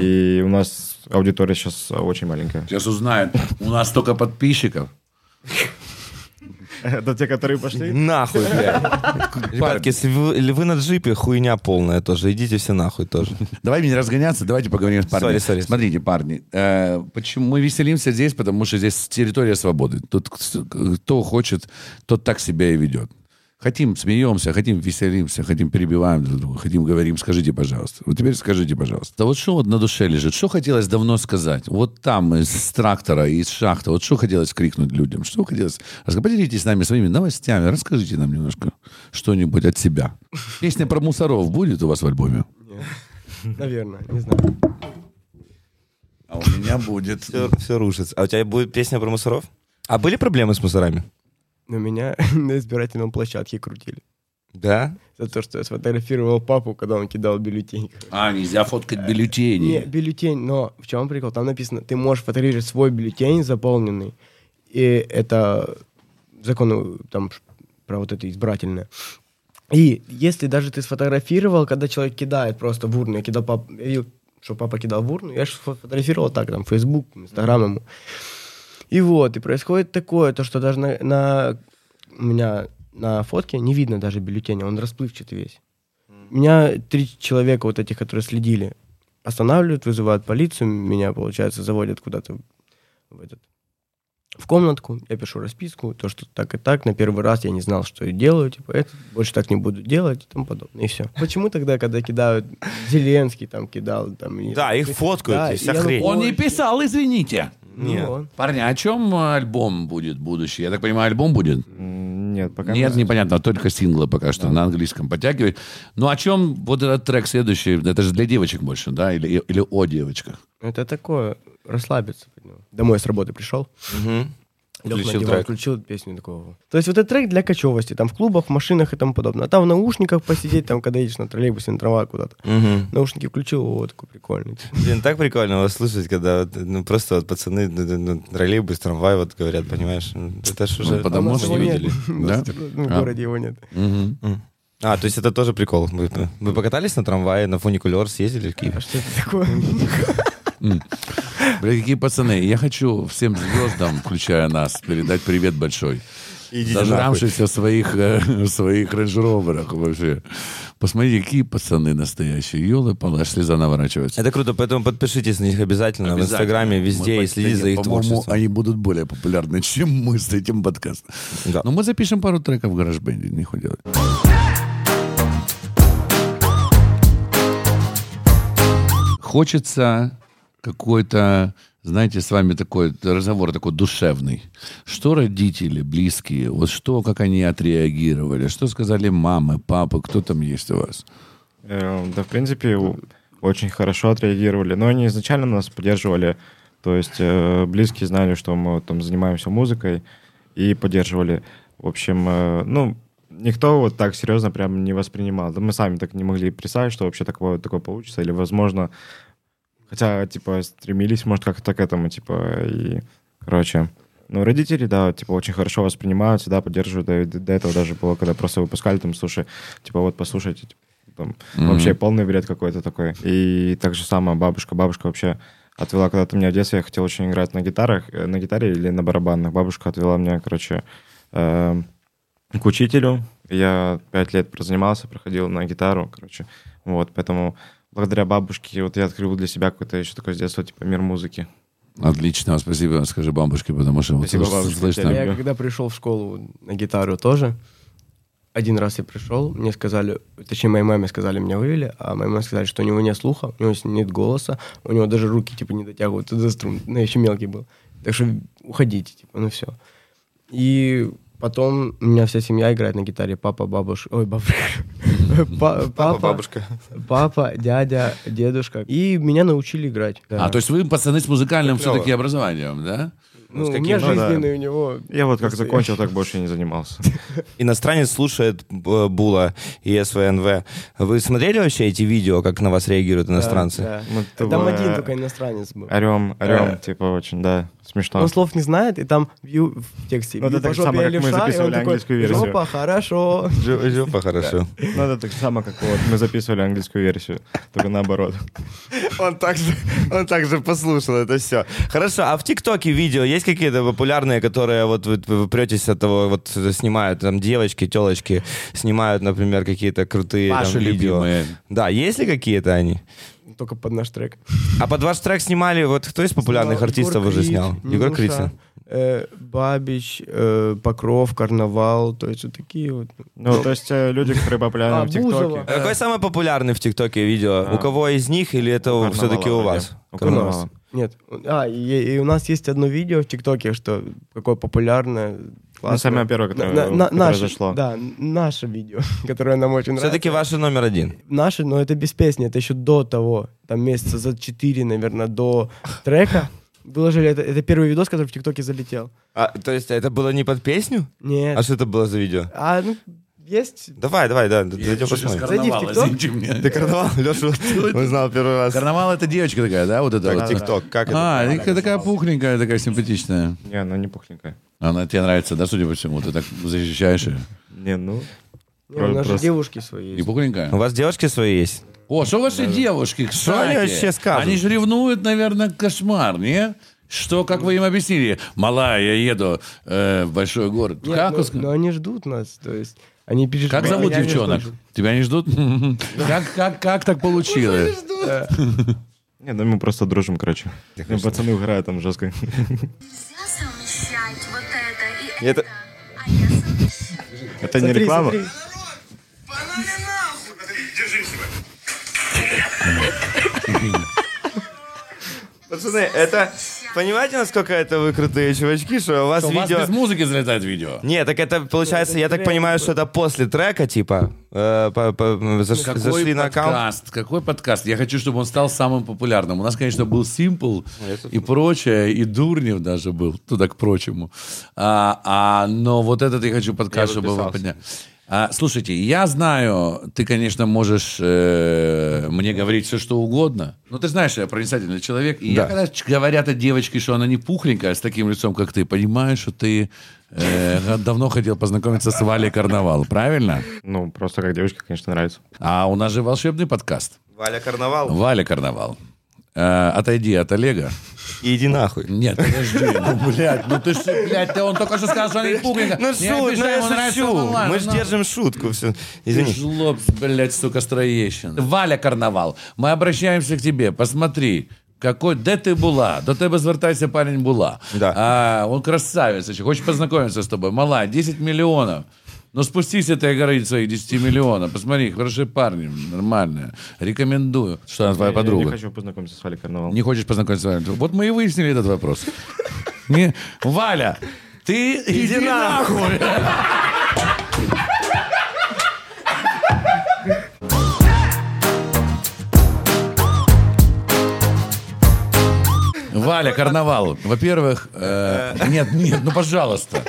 И у нас аудитория сейчас очень маленькая. Сейчас узнают. У нас только подписчиков. Это те, которые пошли? Нахуй, блядь. Ребятки, если вы на джипе, хуйня полная тоже. Идите все нахуй тоже. Давай не разгоняться, давайте поговорим с парнями. Смотрите, парни, почему мы веселимся здесь, потому что здесь территория свободы. Тут кто хочет, тот так себя и ведет. Хотим смеемся, хотим веселимся, хотим перебиваем друг друга, хотим говорим, скажите, пожалуйста. Вот теперь скажите, пожалуйста. Да вот что вот на душе лежит? Что хотелось давно сказать? Вот там из трактора, из шахты, вот что хотелось крикнуть людям? Что хотелось? Поделитесь с нами своими новостями, расскажите нам немножко что-нибудь от себя. Песня про мусоров будет у вас в альбоме? Нет. Наверное, не знаю. А у меня будет. Все рушится. А у тебя будет песня про мусоров? А были проблемы с мусорами? Но меня на избирательном площадке крутили. Да? За то, что я сфотографировал папу, когда он кидал бюллетень. А, нельзя фоткать бюллетень. Нет, бюллетень, но в чем прикол? Там написано, ты можешь фотографировать свой бюллетень заполненный. И это законы там про вот это избирательное. И если даже ты сфотографировал, когда человек кидает просто в урну, я кидал папу, я видел, что папа кидал в урну, я же сфотографировал так, там, Facebook, Инстаграм ему. И вот, и происходит такое, то, что даже у меня на фотке не видно даже бюллетеня, он расплывчатый весь. Меня 3 человека вот этих, которые следили, останавливают, вызывают полицию, меня, получается, заводят куда-то в комнатку, я пишу расписку, то, что так и так, на первый раз я не знал, что я делаю, типа, это больше так не буду делать и тому подобное, и все. Почему тогда, когда кидают, Зеленский там кидал, там... Да, их фоткают, и вся хрень. Он не писал, извините. Нет. Ну, парни, о чем альбом будет будущий? Я так понимаю, альбом будет? Нет, пока нет. Нет, непонятно, только синглы пока что, да. На английском подтягивает. Ну, о чем вот этот трек следующий? Это же для девочек больше, да? Или о девочках? Это такое, расслабиться. Домой с работы пришел. Угу. Включил трек. Включил песню такого. То есть вот этот трек для кочевости, там в клубах, в машинах и тому подобное. А там в наушниках посидеть, там когда едешь на троллейбусе, на трамвае куда-то. Угу. Наушники включил, вот такой прикольный. Блин, так прикольно вас слышать, когда ну, просто вот, пацаны троллейбус, трамвай вот говорят, понимаешь? Это ж уже... Ну, потому что не видели. В городе его нет. А, то есть это тоже прикол. Вы покатались на трамвае, на фуникулер съездили в Киев? А что это такое? Бля, какие пацаны, я хочу всем звездам, включая нас, передать привет большой. Зажравшись в своих рейндж-роверах вообще. Посмотрите, какие пацаны настоящие. Ёлы-палы, слеза наворачивается. Это круто, поэтому подпишитесь на них обязательно. В Инстаграме, везде, и следите за их творчеством. Они будут более популярны, чем мы с этим подкастом. Да. Но мы запишем пару треков в GarageBand, нихуя делать. Хочется... какой-то, знаете, с вами такой разговор такой душевный. Что родители, близкие, вот что, как они отреагировали, что сказали мамы, папы, кто там есть у вас? Да, в принципе, очень хорошо отреагировали. Но они изначально нас поддерживали, то есть близкие знали, что мы там занимаемся музыкой и поддерживали. В общем, ну, никто вот так серьезно прям не воспринимал. Мы сами так не могли представить, что вообще такое получится, или, возможно, хотя, типа, стремились, может, как-то к этому, типа, и, короче. Ну, родители, да, типа, очень хорошо воспринимают, всегда поддерживают. До этого даже было, когда просто выпускали, там, слушай, типа, вот, послушайте, типа, там, вообще полный бред какой-то такой. И так же самое бабушка. Бабушка вообще отвела когда-то меня в детстве, я хотел очень играть на гитаре или на барабанах. Бабушка отвела меня, короче, к учителю. Я 5 лет прозанимался, проходил на гитару, короче, вот, поэтому... Благодаря бабушке вот я открыл для себя какой-то еще такой с детства, типа, мир музыки. Отлично, спасибо, скажи бабушке, потому что... Спасибо, бабушке. Я когда пришел в школу на гитару тоже, один раз я пришел, мне сказали, точнее, моей маме сказали, меня вывели, а моей маме сказали, что у него нет слуха, у него нет голоса, у него даже руки, типа, не дотягиваются до струн, ну, я еще мелкий был. Так что уходите, типа, ну все. И... Потом у меня вся семья играет на гитаре. Папа, бабушка... Ой, бабушка. Папа, бабушка. Папа, дядя, дедушка. И меня научили играть. Да. А, то есть вы, пацаны, с музыкальным все-таки образованием, да? Ну, у меня жизненный у него... Я вот как закончил, так больше не занимался. Иностранец слушает Була и СВНВ. Вы смотрели вообще эти видео, как на вас реагируют иностранцы? Там один только иностранец был. Орем, типа, очень, да. Смешно. Он слов не знает, и там в тексте «Бью по жопе я левша», и он такой «Жопа, хорошо». «Жопа, хорошо». Ну, это так само, как вот мы записывали английскую версию, только наоборот. Он также послушал это все. Хорошо, а в ТикТоке видео есть какие-то популярные, которые вот вы претесь от того, вот снимают там девочки, телочки, снимают, например, какие-то крутые видео? Ваши любимые. Да, есть ли какие-то они? Только под наш трек. А под ваш трек снимали, вот кто из популярных артистов уже снял? Егор Крид. Бабич, Покров, Карнавал, то есть вот такие вот. Ну, то есть люди, которые популярны в ТикТоке. Какое самое популярное в ТикТоке видео? У кого из них или это все-таки у вас? У нас. Нет. И у нас есть одно видео в ТикТоке, что какое популярное. Ну, самое первое, которое зашло. Да, наше видео, которое нам очень нравится. Все-таки ваше номер один. Наше, но это без песни, это еще до того, там месяца за 4, наверное, до трека. Выложили, это первый видос, который в ТикТоке залетел. А, то есть это было не под песню? Нет. А что это было за видео? А, ну, есть. Давай, да. Зайдем посмотрим. Зайди в ТикТок. Ты карнавал, Леша, узнал первый раз. Карнавал — это девочка такая, да? Вот это вот. ТикТок, как это? А, такая пухленькая, такая симпатичная. Не, она не пухленькая. Она тебе нравится, да, судя по всему? Ты так защищаешь ее? Не, ну... У нас же девушки свои есть. Не пухленькая? У вас девушки свои есть? О, что ваши девушки, кстати, они же ревнуют, наверное, кошмар, не? Что, как вы им объяснили? Малая, я еду в большой город. Нет, как но они ждут нас, то есть они переживают. Как зовут девчонок? Тебя не ждут? Как так получилось? Нет, ну мы просто дружим, короче. Пацаны угорают там жестко. Нельзя совмещать вот это и это. Это не реклама? Пацаны, это... Понимаете, насколько это вы крутые чувачки, что у вас видео... У вас без музыки залетает видео. Нет, так это получается, я так понимаю, что это после трека, типа, зашли на аккаунт. Какой подкаст? Я хочу, чтобы он стал самым популярным. У нас, конечно, был Simple и прочее, и Дурнев даже был, туда к прочему. Но вот этот я хочу подкаст, чтобы вы подняли. Слушайте, я знаю, ты, конечно, можешь мне говорить все, что угодно, но ты знаешь, я проницательный человек, и да. Я, когда говорят о девочке, что она не пухленькая, с таким лицом, как ты, понимаешь, что ты давно хотел познакомиться с Валей Карнавал, правильно? Ну, просто как девочка, конечно, нравится. А у нас же волшебный подкаст. Валя Карнавал. Валя Карнавал. Отойди от Олега. Иди нахуй. Нет, подожди, ты что, ты он только что сказал, что она не пугленькая. Ну шут, я шучу. Мы же держим шутку. Все. Извини. Ты жлоб, блядь, сука, строещина. Валя Карнавал, мы обращаемся к тебе, посмотри. Какой, де ти була? До тебе звертайся, парень Була. Да. Он красавец, хочет познакомиться с тобой. Мала, 10 миллионов. Но спустись с этой горы своих 10 миллионов. Посмотри, хорошие парни, нормальные. Рекомендую. Что она твоя подруга? Я не хочу познакомиться с Валей Карнавал. Не хочешь познакомиться с Валей? Вот мы и выяснили этот вопрос. Валя, ты иди нахуй! Валя Карнавал, во-первых... Нет, ну пожалуйста.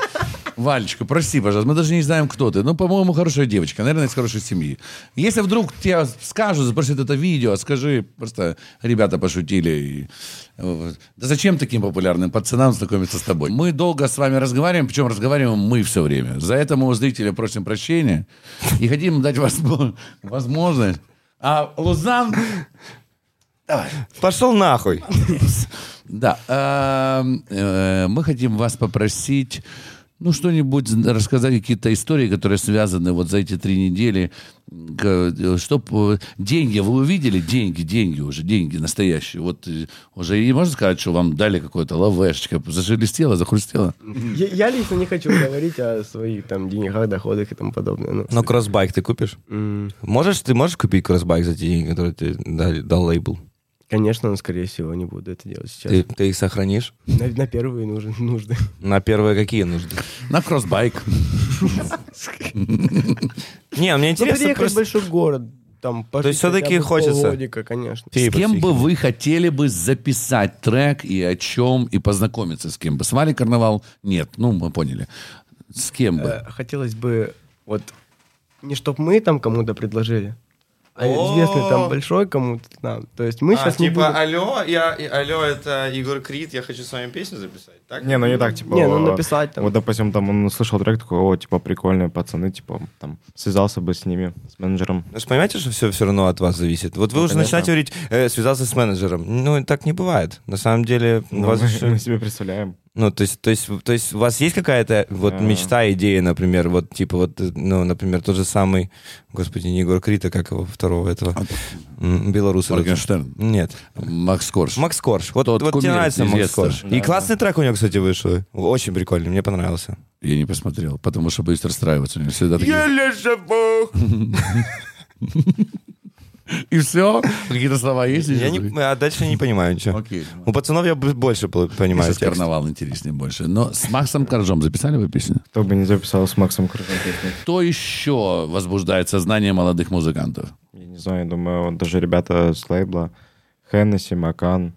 Валечка, прости, пожалуйста, мы даже не знаем, кто ты. Ну, по-моему, хорошая девочка, наверное, из хорошей семьи. Если вдруг тебе скажут, запросят это видео, скажи, просто ребята пошутили. Да зачем таким популярным пацанам знакомиться с тобой? Мы долго с вами разговариваем, причем разговариваем мы все время. За это мы у зрителя просим прощения и хотим дать возможность. А Лузан... Давай. Пошел нахуй. Да. Мы хотим вас попросить... Ну, что-нибудь рассказать, какие-то истории, которые связаны вот за эти 3 недели. Чтоб... Деньги, вы увидели? Деньги настоящие. Вот уже и можно сказать, что вам дали какое-то лавешечка, зашелестело, захрустело? Я лично не хочу говорить о своих там деньгах, доходах и тому подобное. Но кроссбайк ты купишь? Ты можешь купить кроссбайк за те деньги, которые ты дал лейбл? Конечно, но, скорее всего, не буду это делать сейчас. Ты их сохранишь? На первые нужды. На первые какие нужды? На кроссбайк. Не, мне интересно... Переехать в большой город. То есть все-таки хочется... С кем бы вы хотели бы записать трек и о чем, и познакомиться с кем бы? С Валей Карнавал? Нет, ну, мы поняли. С кем бы? Хотелось бы, вот, не чтобы мы там кому-то предложили, а известный там большой кому-то нам. То есть мы сейчас типа будем... алло, это Егор Крид, я хочу с вами песню записать, так? Не, ну не так, типа... Не, ну написать там. Вот, допустим, там он услышал трек, такой, типа, прикольные пацаны, типа, там, связался бы с ними, с менеджером. Вы же понимаете, что все равно от вас зависит? Вот вы уже начинаете говорить, связался с менеджером. Ну, так не бывает. На самом деле... Мы себе представляем. Ну, то есть у вас есть какая-то вот мечта, идея, например, вот типа вот, ну, например, тот же самый, господи, не Егор Крид, а как его второго этого, белоруса. Моргенштерн. Нет. Макс Корж. Макс Корж. Вот тебе нравится Макс Корж. Да, и классный трек у него, кстати, вышел. Очень прикольный, мне понравился. Я не посмотрел, потому что боюсь расстраиваться. У меня всегда такие... Я лишь бог. И все? Какие-то слова есть? А дальше я не понимаю ничего. Окей. У пацанов я больше понимаю. Сейчас карнавал интереснее больше. Но с Максом Коржом записали вы песню? Кто бы не записал с Максом Коржом песню. Кто еще возбуждает сознание молодых музыкантов? Я не знаю, я думаю, даже ребята с лейбла. Хеннесси, Макан,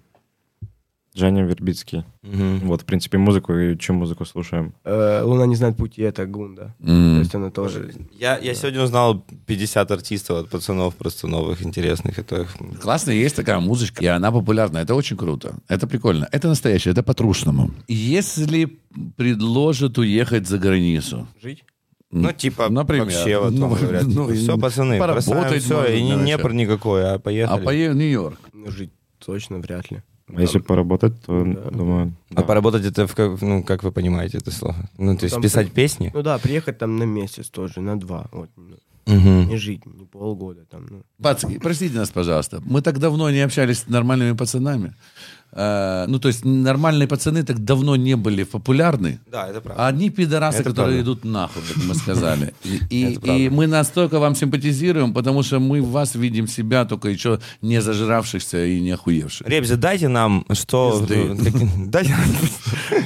Женя Вербицкий. Угу. Вот, в принципе, музыку и чем музыку слушаем. Луна не знает пути, это Гунда. То есть она тоже... Я сегодня узнал 50 артистов от пацанов просто новых, интересных. Это... Классно, есть такая музычка, и она популярна. Это очень круто. Это прикольно. Это настоящее, это по-трушному. Если предложат уехать за границу... Жить? Ну, типа, например, вообще, вот, ну, говорят, ну, все, пацаны, поработать, все, можно, и не про никакое, а поехали. А поехали в Нью-Йорк. Жить точно вряд ли. А если поработать, то, думаю... Да. А поработать, это, ну, как вы понимаете это слово? Ну, то есть там писать песни? Ну да, приехать там на месяц тоже, на два, вот. Не жить, не полгода там. Ну. Пацаны, простите нас, пожалуйста, мы так давно не общались с нормальными пацанами. Ну, то есть нормальные пацаны так давно не были популярны. Да, это правда. А одни пидорасы, это которые правда. Идут нахуй, как мы сказали. И мы настолько вам симпатизируем, потому что мы в вас видим себя только еще не зажравшихся и не охуевших. Ребзя, дайте нам, что...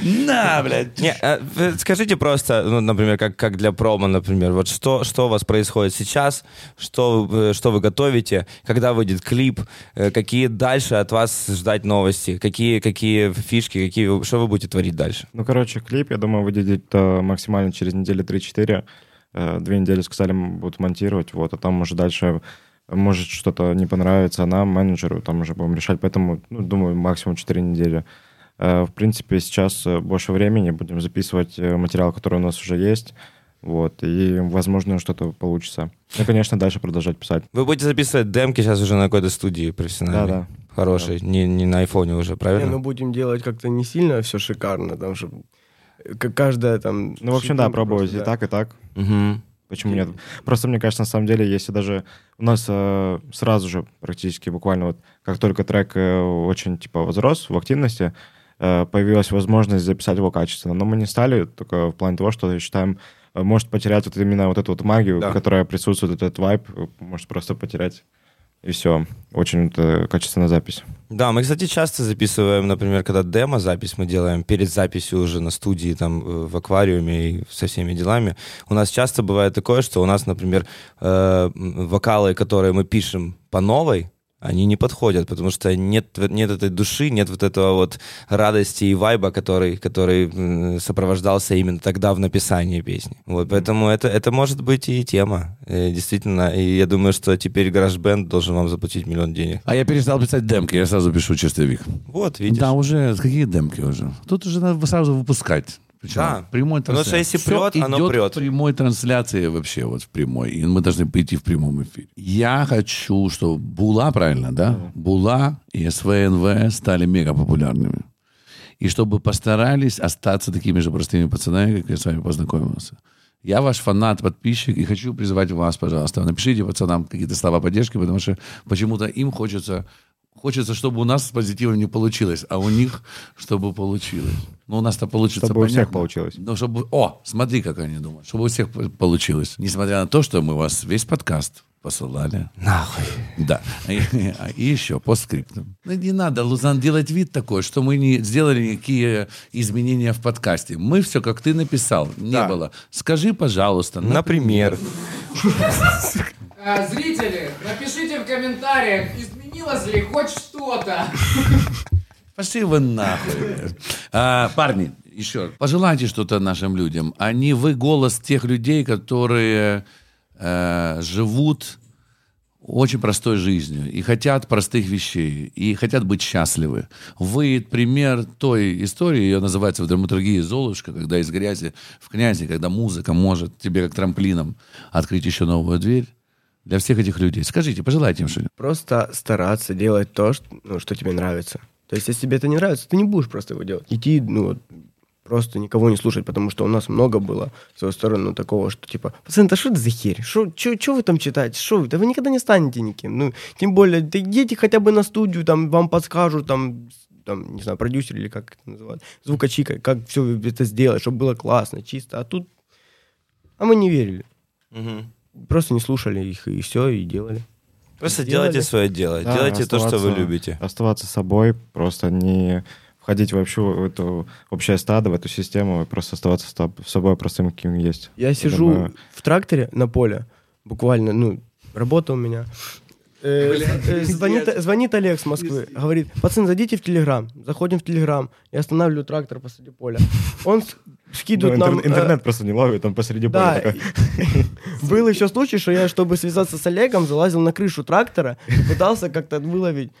На, блядь! Скажите просто, например, как для промо, например, вот что у вас происходит сейчас, что вы готовите, когда выйдет клип, какие дальше от вас ждать новости, какие фишки, что вы будете творить дальше? Ну, короче, клип, я думаю, выйдет максимально через недели 3-4. 2 недели сказали, будут монтировать, вот, а там уже дальше может что-то не понравится нам, менеджеру, там уже будем решать, поэтому, ну, думаю, максимум 4 недели. В принципе, сейчас больше времени будем записывать материал, который у нас уже есть, вот, и, возможно, что-то получится. Ну, конечно, дальше продолжать писать. Вы будете записывать демки сейчас уже на какой-то студии профессиональной? Да, да. Хороший, не на айфоне уже, правильно? Не, ну будем делать как-то не сильно все шикарно, там же каждая там... Ну, в общем, да, пробовать просто, да. И так. Угу. Почему нет? Просто, мне кажется, на самом деле, если даже у нас сразу же практически буквально вот, как только трек очень, типа, возрос в активности, появилась возможность записать его качественно. Но мы не стали, только в плане того, что считаем... Может потерять вот именно вот эту вот магию, да. Которая присутствует, этот вайб, может просто потерять. И все. Очень качественная запись. Да, мы, кстати, часто записываем, например, когда демо-запись мы делаем перед записью уже на студии, там, в аквариуме и со всеми делами. У нас часто бывает такое, что у нас, например, вокалы, которые мы пишем по новой, они не подходят, потому что нет этой души, нет вот этого вот радости и вайба, который сопровождался именно тогда в написании песни. Вот, поэтому это может быть и тема, действительно. И я думаю, что теперь GarageBand должен вам заплатить 1 000 000 денег. А я перестал писать демки, я сразу пишу чистовик. Вот, видишь. Да, уже, какие демки уже? Тут уже надо сразу выпускать. Причем да, прямой трансляции. Потому что если прет, все оно прет. В прямой трансляции вообще, вот в прямой. И мы должны пойти в прямом эфире. Я хочу, чтобы Была, правильно, да? Mm-hmm. Была и СВНВ стали мега популярными. И чтобы постарались остаться такими же простыми пацанами, как я с вами познакомился. Я ваш фанат, подписчик, и хочу призвать вас, пожалуйста, напишите пацанам какие-то слова поддержки, потому что почему-то им хочется, чтобы у нас с позитивом не получилось, а у них, чтобы получилось. Ну, у нас-то получится, чтобы понятно. Чтобы у всех получилось. Ну, чтобы... О, смотри, как они думают. Чтобы у всех получилось. Несмотря на то, что мы вас весь подкаст посылали. Нахуй. Да. И еще, по скриптам. Не надо, Лузан, делать вид такой, что мы не сделали никакие изменения в подкасте. Мы все, как ты написал, не да. было. Скажи, пожалуйста. Например. Зрители, напишите в комментариях, изменилось ли хоть что-то. Пошли вы нахуй. Парни, еще пожелайте что-то нашим людям. Вы голос тех людей, которые живут очень простой жизнью и хотят простых вещей, и хотят быть счастливы. Вы пример той истории, ее называется в драматургии «Золушка», когда из грязи в князи, когда музыка может тебе как трамплином открыть еще новую дверь. Для всех этих людей. Скажите, пожелайте им что-нибудь. Просто стараться делать то, что тебе нравится. То есть, если тебе это не нравится, ты не будешь просто его делать. Идти, ну, просто никого не слушать, потому что у нас много было с его стороны такого, что типа, пацаны, да что это за херь? Что вы там читаете? Шо? Да вы никогда не станете никем. Ну, тем более, да идите хотя бы на студию, там вам подскажут, там, не знаю, продюсер или как это называют, звукачика, как все это сделать, чтобы было классно, чисто. А тут... А мы не верили. Угу. Просто не слушали их, и все, и делали. Просто делайте свое дело, да, делайте то, что вы любите. Оставаться собой, просто не входить вообще в это общее стадо, в эту систему, просто оставаться собой простым, каким есть. Я сижу в тракторе на поле, буквально, ну, работа у меня. Звонит Олег с Москвы, говорит, пацан, зайдите в Телеграм. Заходим в Телеграм, я останавливаю трактор посреди поля. Он скидывает нам... Интернет просто не ловит, он посреди поля. Был еще случай, что я, чтобы связаться с Олегом, залазил на крышу трактора и пытался как-то выловить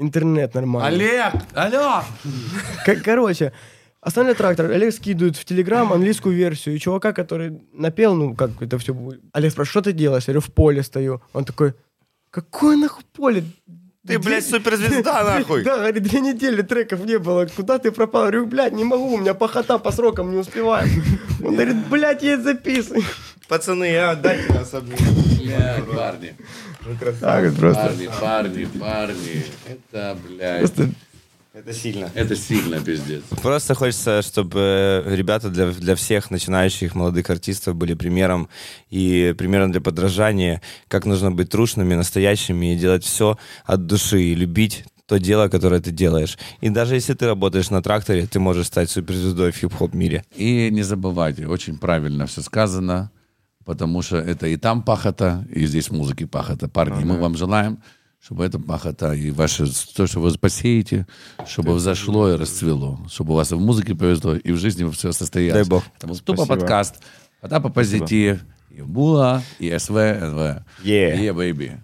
интернет нормально. Олег! Алло! Короче, останавливаю трактор, Олег скидывает в Телеграм английскую версию, и чувака, который напел, ну, как это все будет. Олег спрашивает, что ты делаешь? Я говорю, в поле стою. Он такой... Какое нахуй поле? Ты, блядь, суперзвезда, нахуй. Да, говорит, 2 недели треков не было. Куда ты пропал? Я говорю, блядь, не могу, у меня пахота по срокам, не успеваю. Он говорит, блядь, я записываю. Пацаны, я отдайте нас обмен. Блядь, парни. Парни. Это, блядь... Это сильно. Это сильно, пиздец. Просто хочется, чтобы ребята для всех начинающих молодых артистов были примером и примером для подражания, как нужно быть трушными, настоящими и делать все от души, и любить то дело, которое ты делаешь. И даже если ты работаешь на тракторе, ты можешь стать суперзвездой в хип-хоп мире. И не забывайте, очень правильно все сказано, потому что это и там пахота, и здесь музыки пахота. Парни, мы вам желаем... Чтобы эта пахота и ваше, то, что вы посеете, чтобы взошло и расцвело. Чтобы у вас и в музыке повезло, и в жизни вы все состоялось. Дай бог. Потому что тупо подкаст, Потапа Позитив, и Была, и СВНВ. Yeah, baby.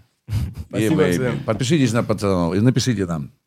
Спасибо всем. Подпишитесь на пацанов и напишите нам.